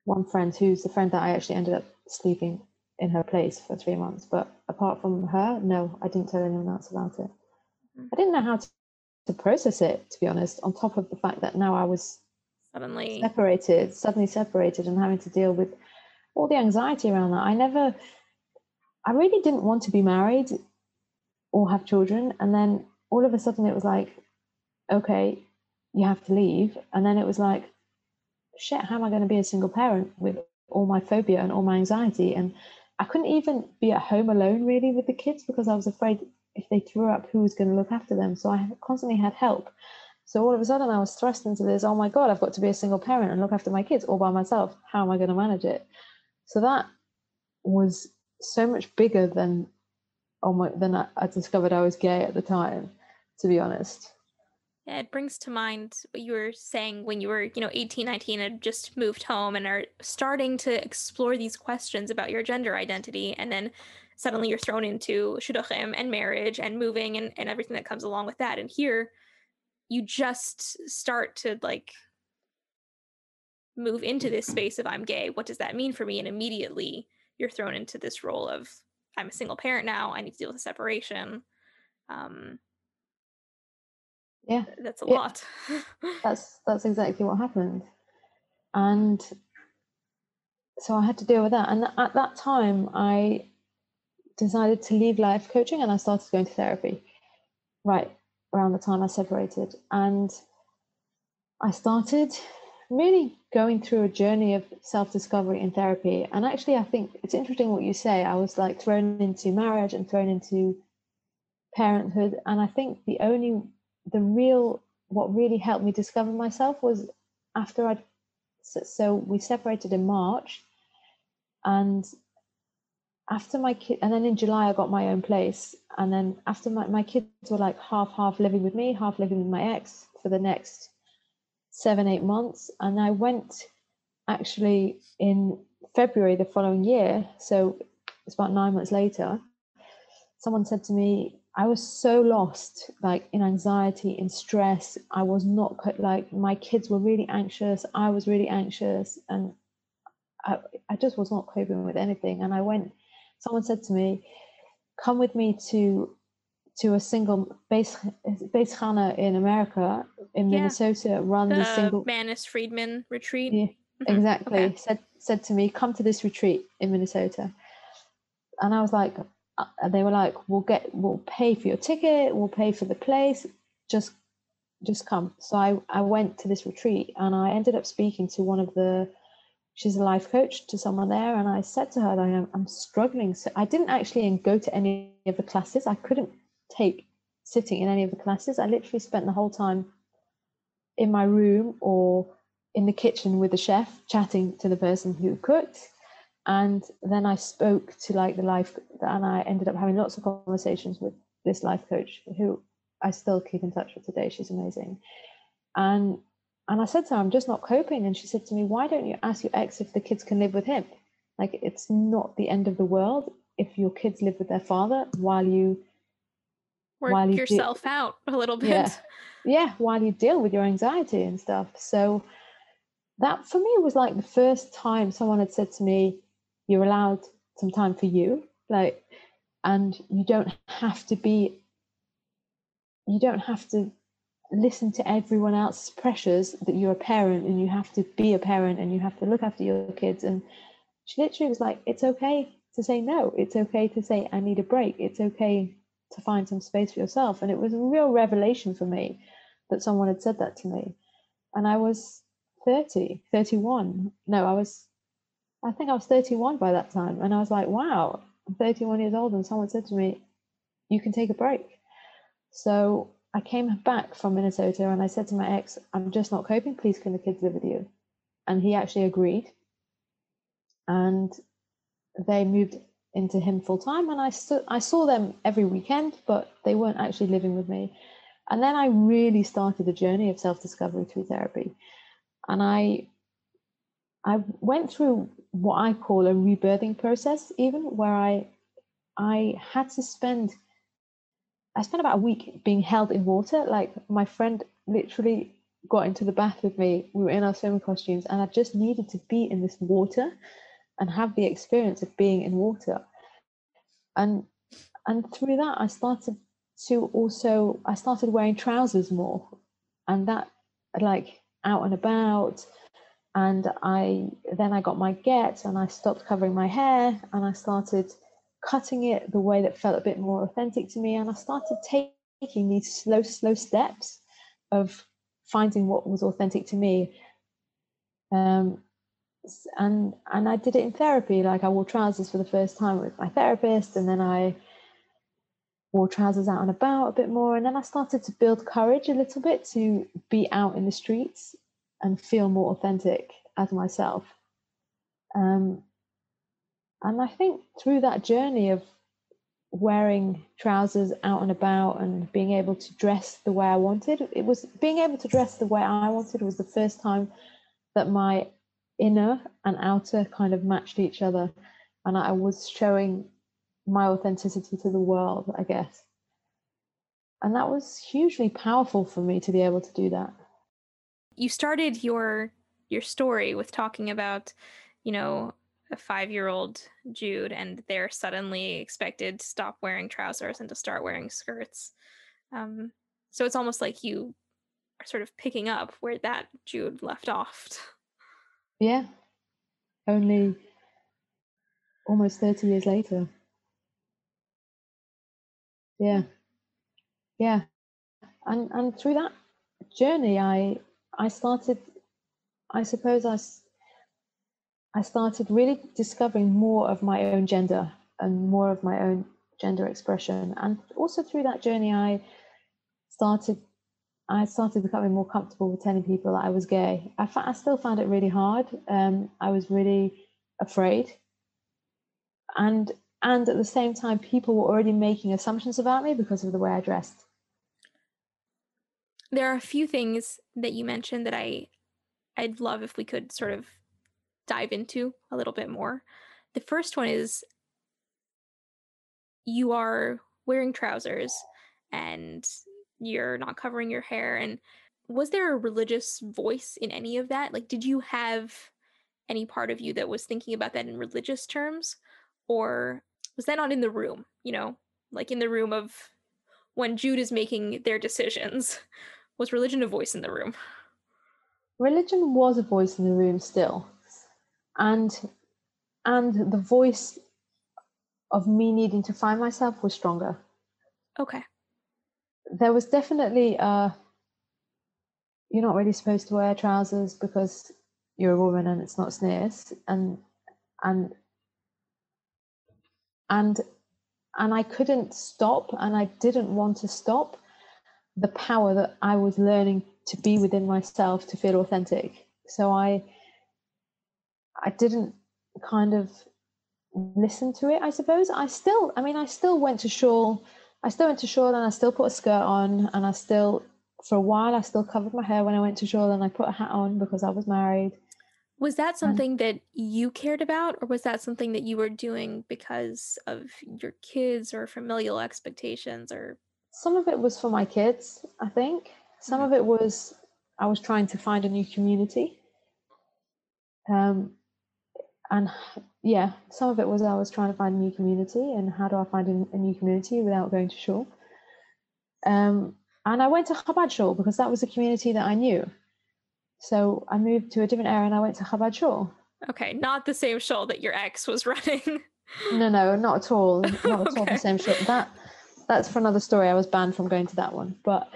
one friend, who's the friend that I actually ended up sleeping in her place for 3 months. But apart from her, no, I didn't tell anyone else about it. I didn't know how to process it, to be honest, on top of the fact that now I was suddenly separated and having to deal with all the anxiety around that. I really didn't want to be married or have children. And then all of a sudden it was like, okay, you have to leave. And then it was like, shit, how am I going to be a single parent with all my phobia and all my anxiety? And I couldn't even be at home alone really with the kids because I was afraid if they threw up, who was going to look after them? So I constantly had help. So all of a sudden I was thrust into this, oh my God, I've got to be a single parent and look after my kids all by myself. How am I going to manage it? So that was so much bigger than I discovered I was gay at the time, to be honest. Yeah, it brings to mind what you were saying when you were, 18, 19 and just moved home and are starting to explore these questions about your gender identity. And then suddenly you're thrown into shidduchim and marriage and moving and everything that comes along with that. And here you just start to move into this space of I'm gay. What does that mean for me? And immediately you're thrown into this role of I'm a single parent now. I need to deal with the separation. Yeah, that's a lot. That's exactly what happened, and so I had to deal with that. And at that time, I decided to leave life coaching, and I started going to therapy. Right around the time I separated, and I started really going through a journey of self-discovery in therapy. And actually, I think it's interesting what you say. I was thrown into marriage and thrown into parenthood, and I think what really helped me discover myself was after so we separated in March, and after my kid, and then in July I got my own place, and then after my kids were half living with me, half living with my ex for the next 7-8 months. And I went actually in February the following year, so it's about 9 months later, someone said to me, I was so lost, like in anxiety and stress. I was not, like, my kids were really anxious. I was really anxious, and I just was not coping with anything. And I went, someone said to me, come with me to a single Beis Chana in America, in Minnesota, run the single Manus Friedman retreat. Yeah, exactly. Okay. Said to me, come to this retreat in Minnesota. And I was like, they were like, we'll pay for your ticket, we'll pay for the place, just come. So I went to this retreat, and I ended up speaking to she's a life coach, to someone there. And I said to her that I'm struggling. So I didn't actually go to any of the classes. I couldn't take sitting in any of the classes. I literally spent the whole time in my room or in the kitchen with the chef, chatting to the person who cooked. And then I spoke to and I ended up having lots of conversations with this life coach, who I still keep in touch with today. She's amazing. And I said to her, I'm just not coping. And she said to me, why don't you ask your ex if the kids can live with him? Like, it's not the end of the world if your kids live with their father while you work yourself out a little bit. Yeah, while you deal with your anxiety and stuff. So that for me was like the first time someone had said to me, you're allowed some time for you, like, and you don't have to listen to everyone else's pressures that you're a parent and you have to be a parent and you have to look after your kids. And she literally was like, it's okay to say no. It's okay to say, I need a break. It's okay to find some space for yourself. And it was a real revelation for me that someone had said that to me. And I was 31 by that time. And I was like, wow, I'm 31 years old. And someone said to me, you can take a break. So I came back from Minnesota and I said to my ex, I'm just not coping. Please, can the kids live with you? And he actually agreed. And they moved into him full time. And I saw them every weekend, but they weren't actually living with me. And then I really started the journey of self-discovery through therapy. And I went through what I call a rebirthing process, even where I had to spent about a week being held in water. Like, my friend literally got into the bath with me. We were in our swimming costumes, and I just needed to be in this water and have the experience of being in water. And through that, I started wearing trousers more, and that, like, out and about. And I got my get, and I stopped covering my hair, and I started cutting it the way that felt a bit more authentic to me. And I started taking these slow steps of finding what was authentic to me. And I did it in therapy. Like, I wore trousers for the first time with my therapist, and then I wore trousers out and about a bit more. And then I started to build courage a little bit to be out in the streets and feel more authentic as myself. And I think through that journey of wearing trousers out and about and being able to dress the way I wanted, was the first time that my inner and outer kind of matched each other. And I was showing my authenticity to the world, I guess. And that was hugely powerful for me to be able to do that. You started your story with talking about, you know, a 5-year-old Jude, and they're suddenly expected to stop wearing trousers and to start wearing skirts. So it's almost like you are sort of picking up where that Jude left off. Yeah. Only almost 30 years later. Yeah. Yeah. And through that journey, I started really discovering more of my own gender and more of my own gender expression. And also through that journey, I started becoming more comfortable with telling people that I was gay. I still found it really hard. I was really afraid. And at the same time, people were already making assumptions about me because of the way I dressed. There are a few things that you mentioned that I'd love if we could sort of dive into a little bit more. The first one is you are wearing trousers and you're not covering your hair. And was there a religious voice in any of that? Like, did you have any part of you that was thinking about that in religious terms? Or was that not in the room, you know, like in the room of when Jude is making their decisions? Was religion a voice in the room? Religion was a voice in the room still. And the voice of me needing to find myself was stronger. Okay. There was definitely you're not really supposed to wear trousers because you're a woman and it's not sneers. And I couldn't stop, and I didn't want to stop the power that I was learning to be within myself to feel authentic. So I didn't kind of listen to it, I suppose. I still went to shul. I still went to shul and I still put a skirt on, and for a while I still covered my hair when I went to shul, and I put a hat on because I was married. Was that something that you cared about, or was that something that you were doing because of your kids or familial expectations? Or some of it was for my kids, I think. Some of it was I was trying to find a new community. And yeah, some of it was I was trying to find a new community, and how do I find a new community without going to shul? And I went to Chabad shul because that was a community that I knew. So I moved to a different area and I went to Chabad shul. Okay, not the same shul that your ex was running. No, not at all. Not at all the same shul. That's for another story. I was banned from going to that one. But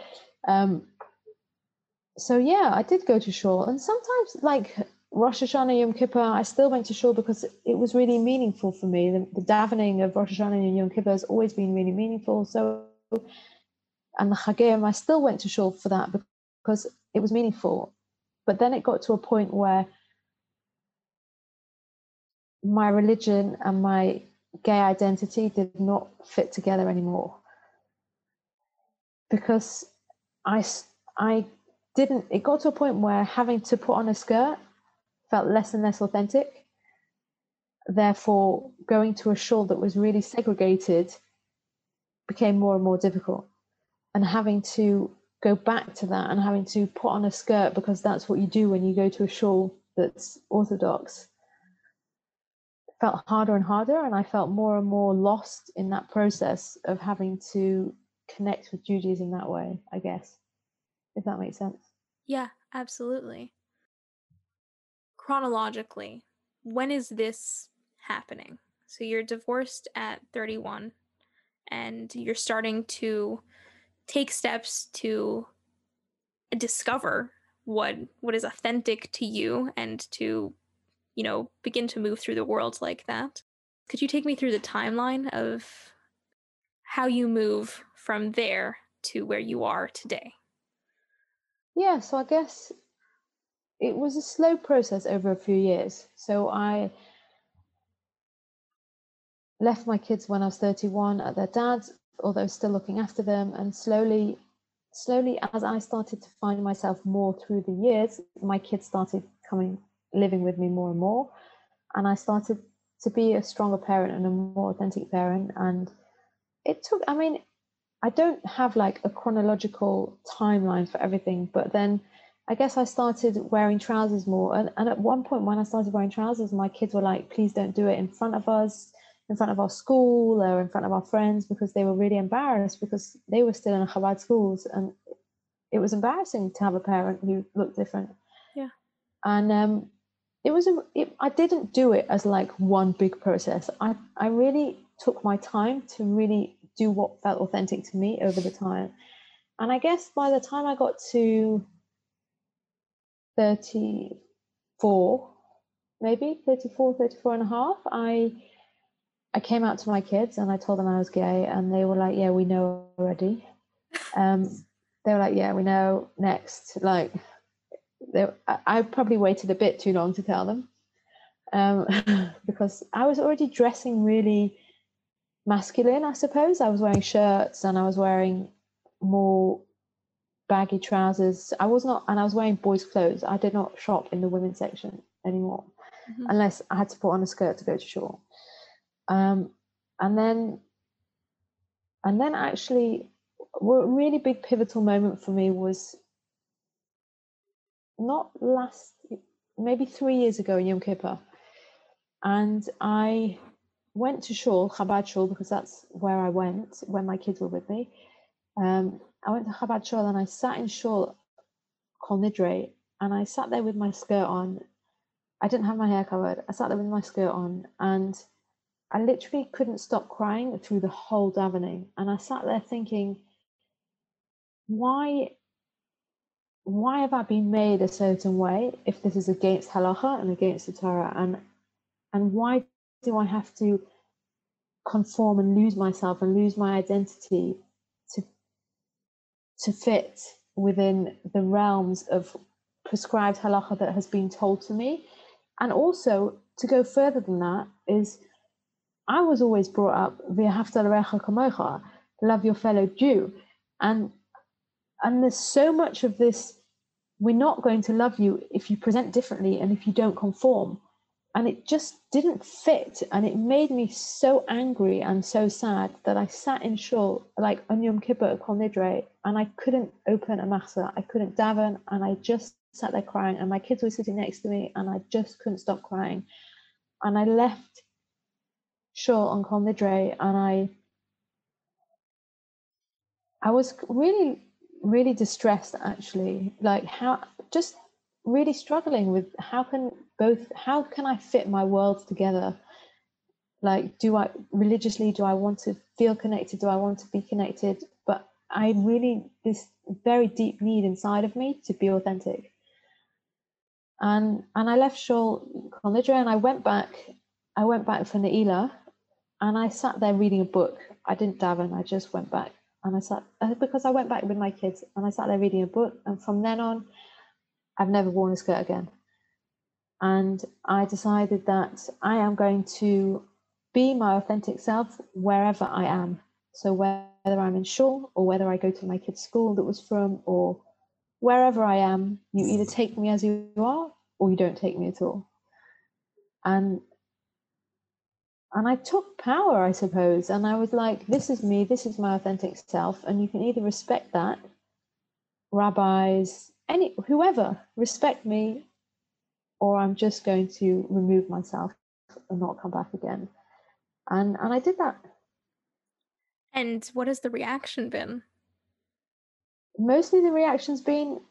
so yeah, I did go to shul. And sometimes, like Rosh Hashanah, Yom Kippur, I still went to shul because it was really meaningful for me. The davening of Rosh Hashanah and Yom Kippur has always been really meaningful. So, and the Chagim, I still went to shul for that because it was meaningful. But then it got to a point where my religion and my gay identity did not fit together anymore, because it got to a point where having to put on a skirt felt less and less authentic. Therefore, going to a shul that was really segregated became more and more difficult. And having to go back to that and having to put on a skirt because that's what you do when you go to a shul that's Orthodox felt harder and harder, and I felt more and more lost in that process of having to connect with Judaism that way, I guess, if that makes sense. Yeah, absolutely. Chronologically, when is this happening? So you're divorced at 31 and you're starting to take steps to discover what is authentic to you and to, you know, begin to move through the world like that. Could you take me through the timeline of how you move from there to where you are today? Yeah, so I guess it was a slow process over a few years. So I left my kids when I was 31 at their dad's, although still looking after them. And slowly, as I started to find myself more through the years, my kids started living with me more and more. And I started to be a stronger parent and a more authentic parent. And it took, I don't have like a chronological timeline for everything, but then I guess I started wearing trousers more. And at one point when I started wearing trousers, my kids were like, please don't do it in front of us, in front of our school or in front of our friends, because they were really embarrassed because they were still in Chabad schools. And it was embarrassing to have a parent who looked different. Yeah. And I didn't do it as like one big process. I really took my time to really do what felt authentic to me over the time. And I guess by the time I got to 34, maybe 34 and a half, I came out to my kids and I told them I was gay, and they were like, yeah, we know already. They were like, yeah, we know, next. Like, I probably waited a bit too long to tell them because I was already dressing really masculine, I suppose. I was wearing shirts and I was wearing more baggy trousers. I was wearing boys' clothes. I did not shop in the women's section anymore. mm-hmm. unless I had to put on a skirt to go to shul. And then actually a really big pivotal moment for me was maybe 3 years ago in Yom Kippur. And I went to shul, Chabad shul, because that's where I went when my kids were with me. I went to Chabad shul and I sat in shul, Kol Nidre, and I sat there with my skirt on. I didn't have my hair covered. I sat there with my skirt on and I literally couldn't stop crying through the whole davening. And I sat there thinking, why have I been made a certain way if this is against halacha and against the Torah? And why do I have to conform and lose myself and lose my identity to fit within the realms of prescribed halacha that has been told to me? And also, to go further than that, is I was always brought up v'ahavta l'orecha kamocha, love your fellow Jew. And there's so much of this, we're not going to love you if you present differently and if you don't conform. And it just didn't fit. And it made me so angry and so sad that I sat in shul, like on Yom Kippur, Kol Nidre, and I couldn't open a machzor. I couldn't daven. And I just sat there crying. And my kids were sitting next to me and I just couldn't stop crying. And I left shul on Kol Nidre and I was really, really distressed, actually, like how just really struggling with how can I fit my worlds together? Like, do I want to feel connected? Do I want to be connected? But I really, this very deep need inside of me to be authentic. And I left shul Kol Nidre and I went back for Ne'ilah and I sat there reading a book. I didn't daven, I just went back. And because I went back with my kids and I sat there reading a book. And from then on, I've never worn a skirt again. And I decided that I am going to be my authentic self wherever I am. So whether I'm in shul or whether I go to my kids' school that was from, or wherever I am, you either take me as you are or you don't take me at all. And I took power, I suppose. And I was like, this is me, this is my authentic self. And you can either respect that, rabbis, whoever, respect me, or I'm just going to remove myself and not come back again. And I did that. And what has the reaction been? Mostly the reaction's been,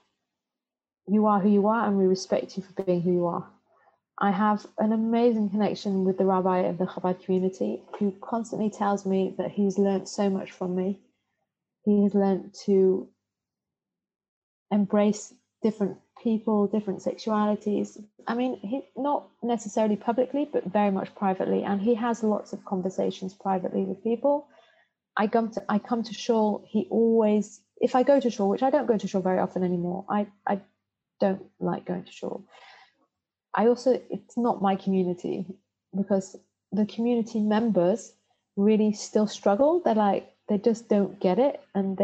you are who you are and we respect you for being who you are. I have an amazing connection with the rabbi of the Chabad community who constantly tells me that he's learned so much from me. He has learned to embrace different people, different sexualities. I mean, he, not necessarily publicly, but very much privately. And he has lots of conversations privately with people. I come to shul. He always, if I go to shul, which I don't go to shul very often anymore, I don't like going to shul. It's not my community, because the community members really still struggle. They're like, they just don't get it. And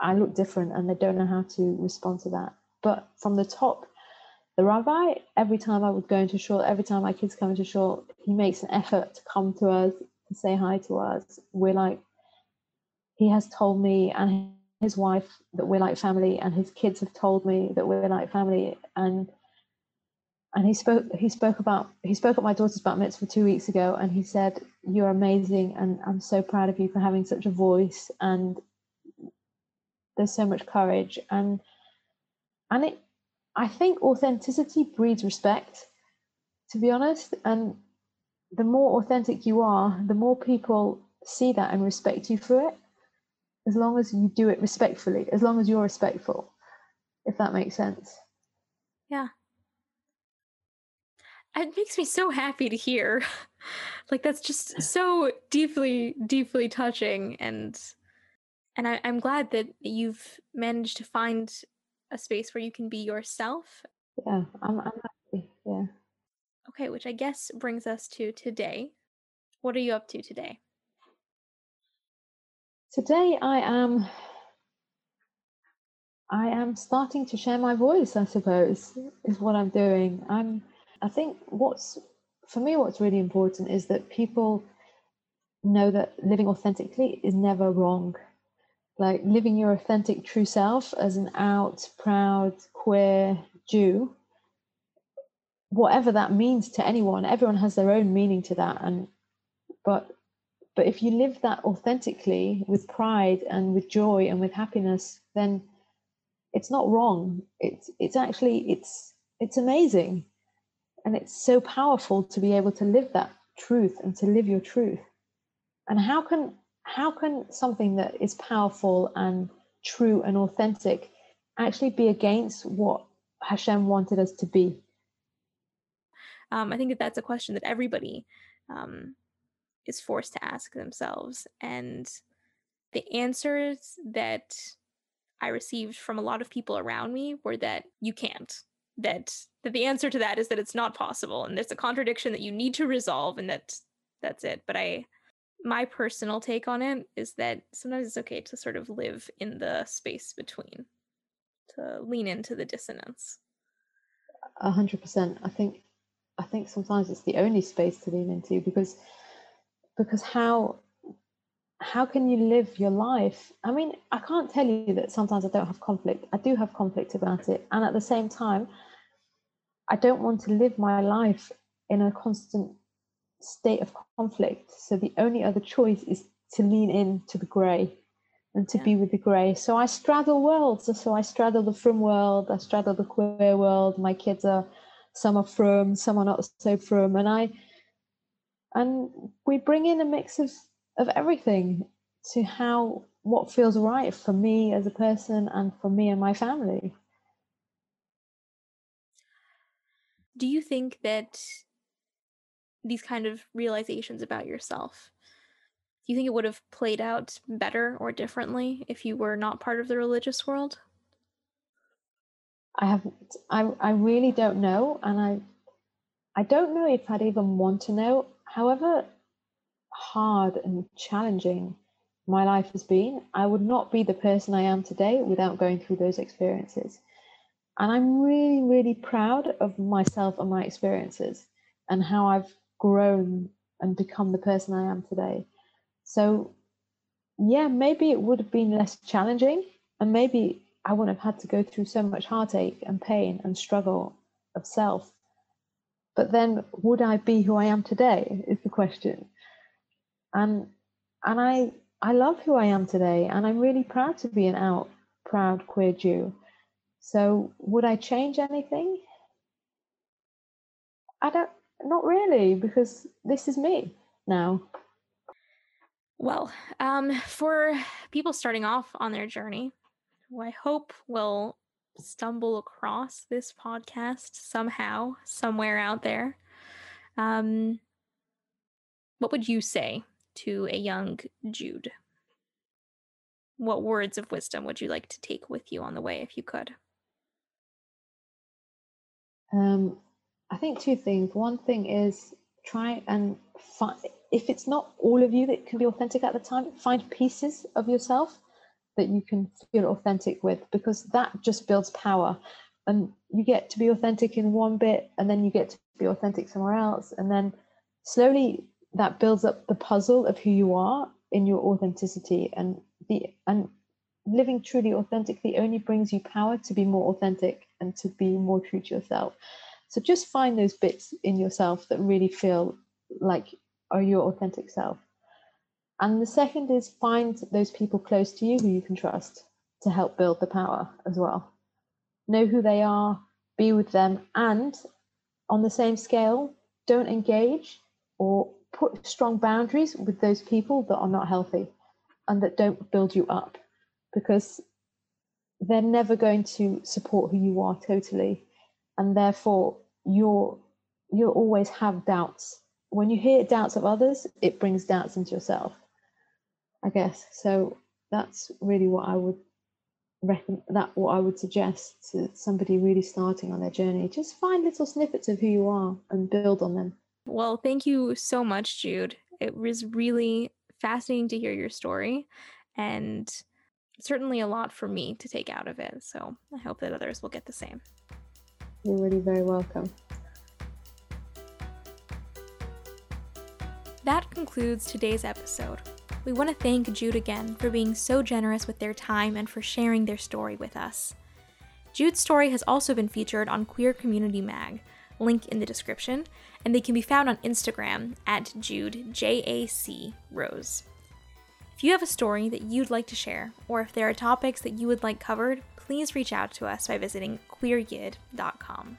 I look different and they don't know how to respond to that. But from the top, the rabbi, every time I would go into shul, every time my kids come into shul, he makes an effort to come to us, to say hi to us. We're like, he has told me and his wife that we're like family, and his kids have told me that we're like family. And he spoke at my daughter's bat mitzvah 2 weeks ago, and he said, "You're amazing, and I'm so proud of you for having such a voice, and there's so much courage." I think authenticity breeds respect, to be honest. And the more authentic you are, the more people see that and respect you for it, as long as you do it respectfully, as long as you're respectful, if that makes sense. Yeah. It makes me so happy to hear. Like, that's just so deeply, deeply touching. And I'm glad that you've managed to find a space where you can be yourself. Yeah, I'm happy. Yeah. Okay, which I guess brings us to today. What are you up to today? Today I am starting to share my voice, I suppose, is what I'm doing. I'm I think what's really important is that people know that living authentically is never wrong. Like living your authentic true self as an out, proud, queer Jew, whatever that means to anyone, everyone has their own meaning to that. But if you live that authentically with pride and with joy and with happiness, then it's not wrong. It's amazing. And it's so powerful to be able to live that truth and to live your truth. And how can something that is powerful and true and authentic actually be against what Hashem wanted us to be? I think that that's a question that everybody is forced to ask themselves. And the answers that I received from a lot of people around me were that you can't. That the answer to that is that it's not possible, and it's a contradiction that you need to resolve, and that's it. But my personal take on it is that sometimes it's okay to sort of live in the space between, to lean into the dissonance. 100%. I think sometimes it's the only space to lean into, because how can you live your life? I mean, I can't tell you that sometimes I don't have conflict. I do have conflict about it. And at the same time, I don't want to live my life in a constant state of conflict. So the only other choice is to lean in to the grey and to be with the grey. So I straddle worlds. So I straddle the frum world. I straddle the queer world. My kids some are frum, some are not so frum. And we bring in a mix of everything to what feels right for me as a person and for me and my family. Do you think that these kind of realizations about yourself, do you think it would have played out better or differently if you were not part of the religious world? I really don't know, and I don't know if I'd even want to know. However hard and challenging my life has been, I would not be the person I am today without going through those experiences. And I'm really, really proud of myself and my experiences and how I've grown and become the person I am today. So yeah, maybe it would have been less challenging, and maybe I wouldn't have had to go through so much heartache and pain and struggle of self. But then would I be who I am today is the question. And I love who I am today, and I'm really proud to be an out, proud queer Jew. So would I change anything? Not really, because this is me now. Well, for people starting off on their journey, who I hope will stumble across this podcast somehow, somewhere out there, what would you say to a young Jude? What words of wisdom would you like to take with you on the way if you could? I think two things. One thing is try and find, if it's not all of you that can be authentic at the time, find pieces of yourself that you can feel authentic with, because that just builds power. And you get to be authentic in one bit, and then you get to be authentic somewhere else. And then slowly that builds up the puzzle of who you are in your authenticity, and living truly authentically only brings you power to be more authentic and to be more true to yourself. So just find those bits in yourself that really feel like are your authentic self. And the second is find those people close to you who you can trust to help build the power as well. Know who they are, be with them, and on the same scale, don't engage or put strong boundaries with those people that are not healthy and that don't build you up, because they're never going to support who you are totally. And therefore, you'll always have doubts. When you hear doubts of others, it brings doubts into yourself, I guess. So that's really what I would recommend, what I would suggest to somebody really starting on their journey. Just find little snippets of who you are and build on them. Well, thank you so much, Jude. It was really fascinating to hear your story, and certainly a lot for me to take out of it. So I hope that others will get the same. You're really very welcome. That concludes today's episode. We want to thank Jude again for being so generous with their time and for sharing their story with us. Jude's story has also been featured on Queer Community Mag, link in the description, and they can be found on Instagram at Jude, J-A-C, Rose. If you have a story that you'd like to share, or if there are topics that you would like covered, please reach out to us by visiting queeryid.com.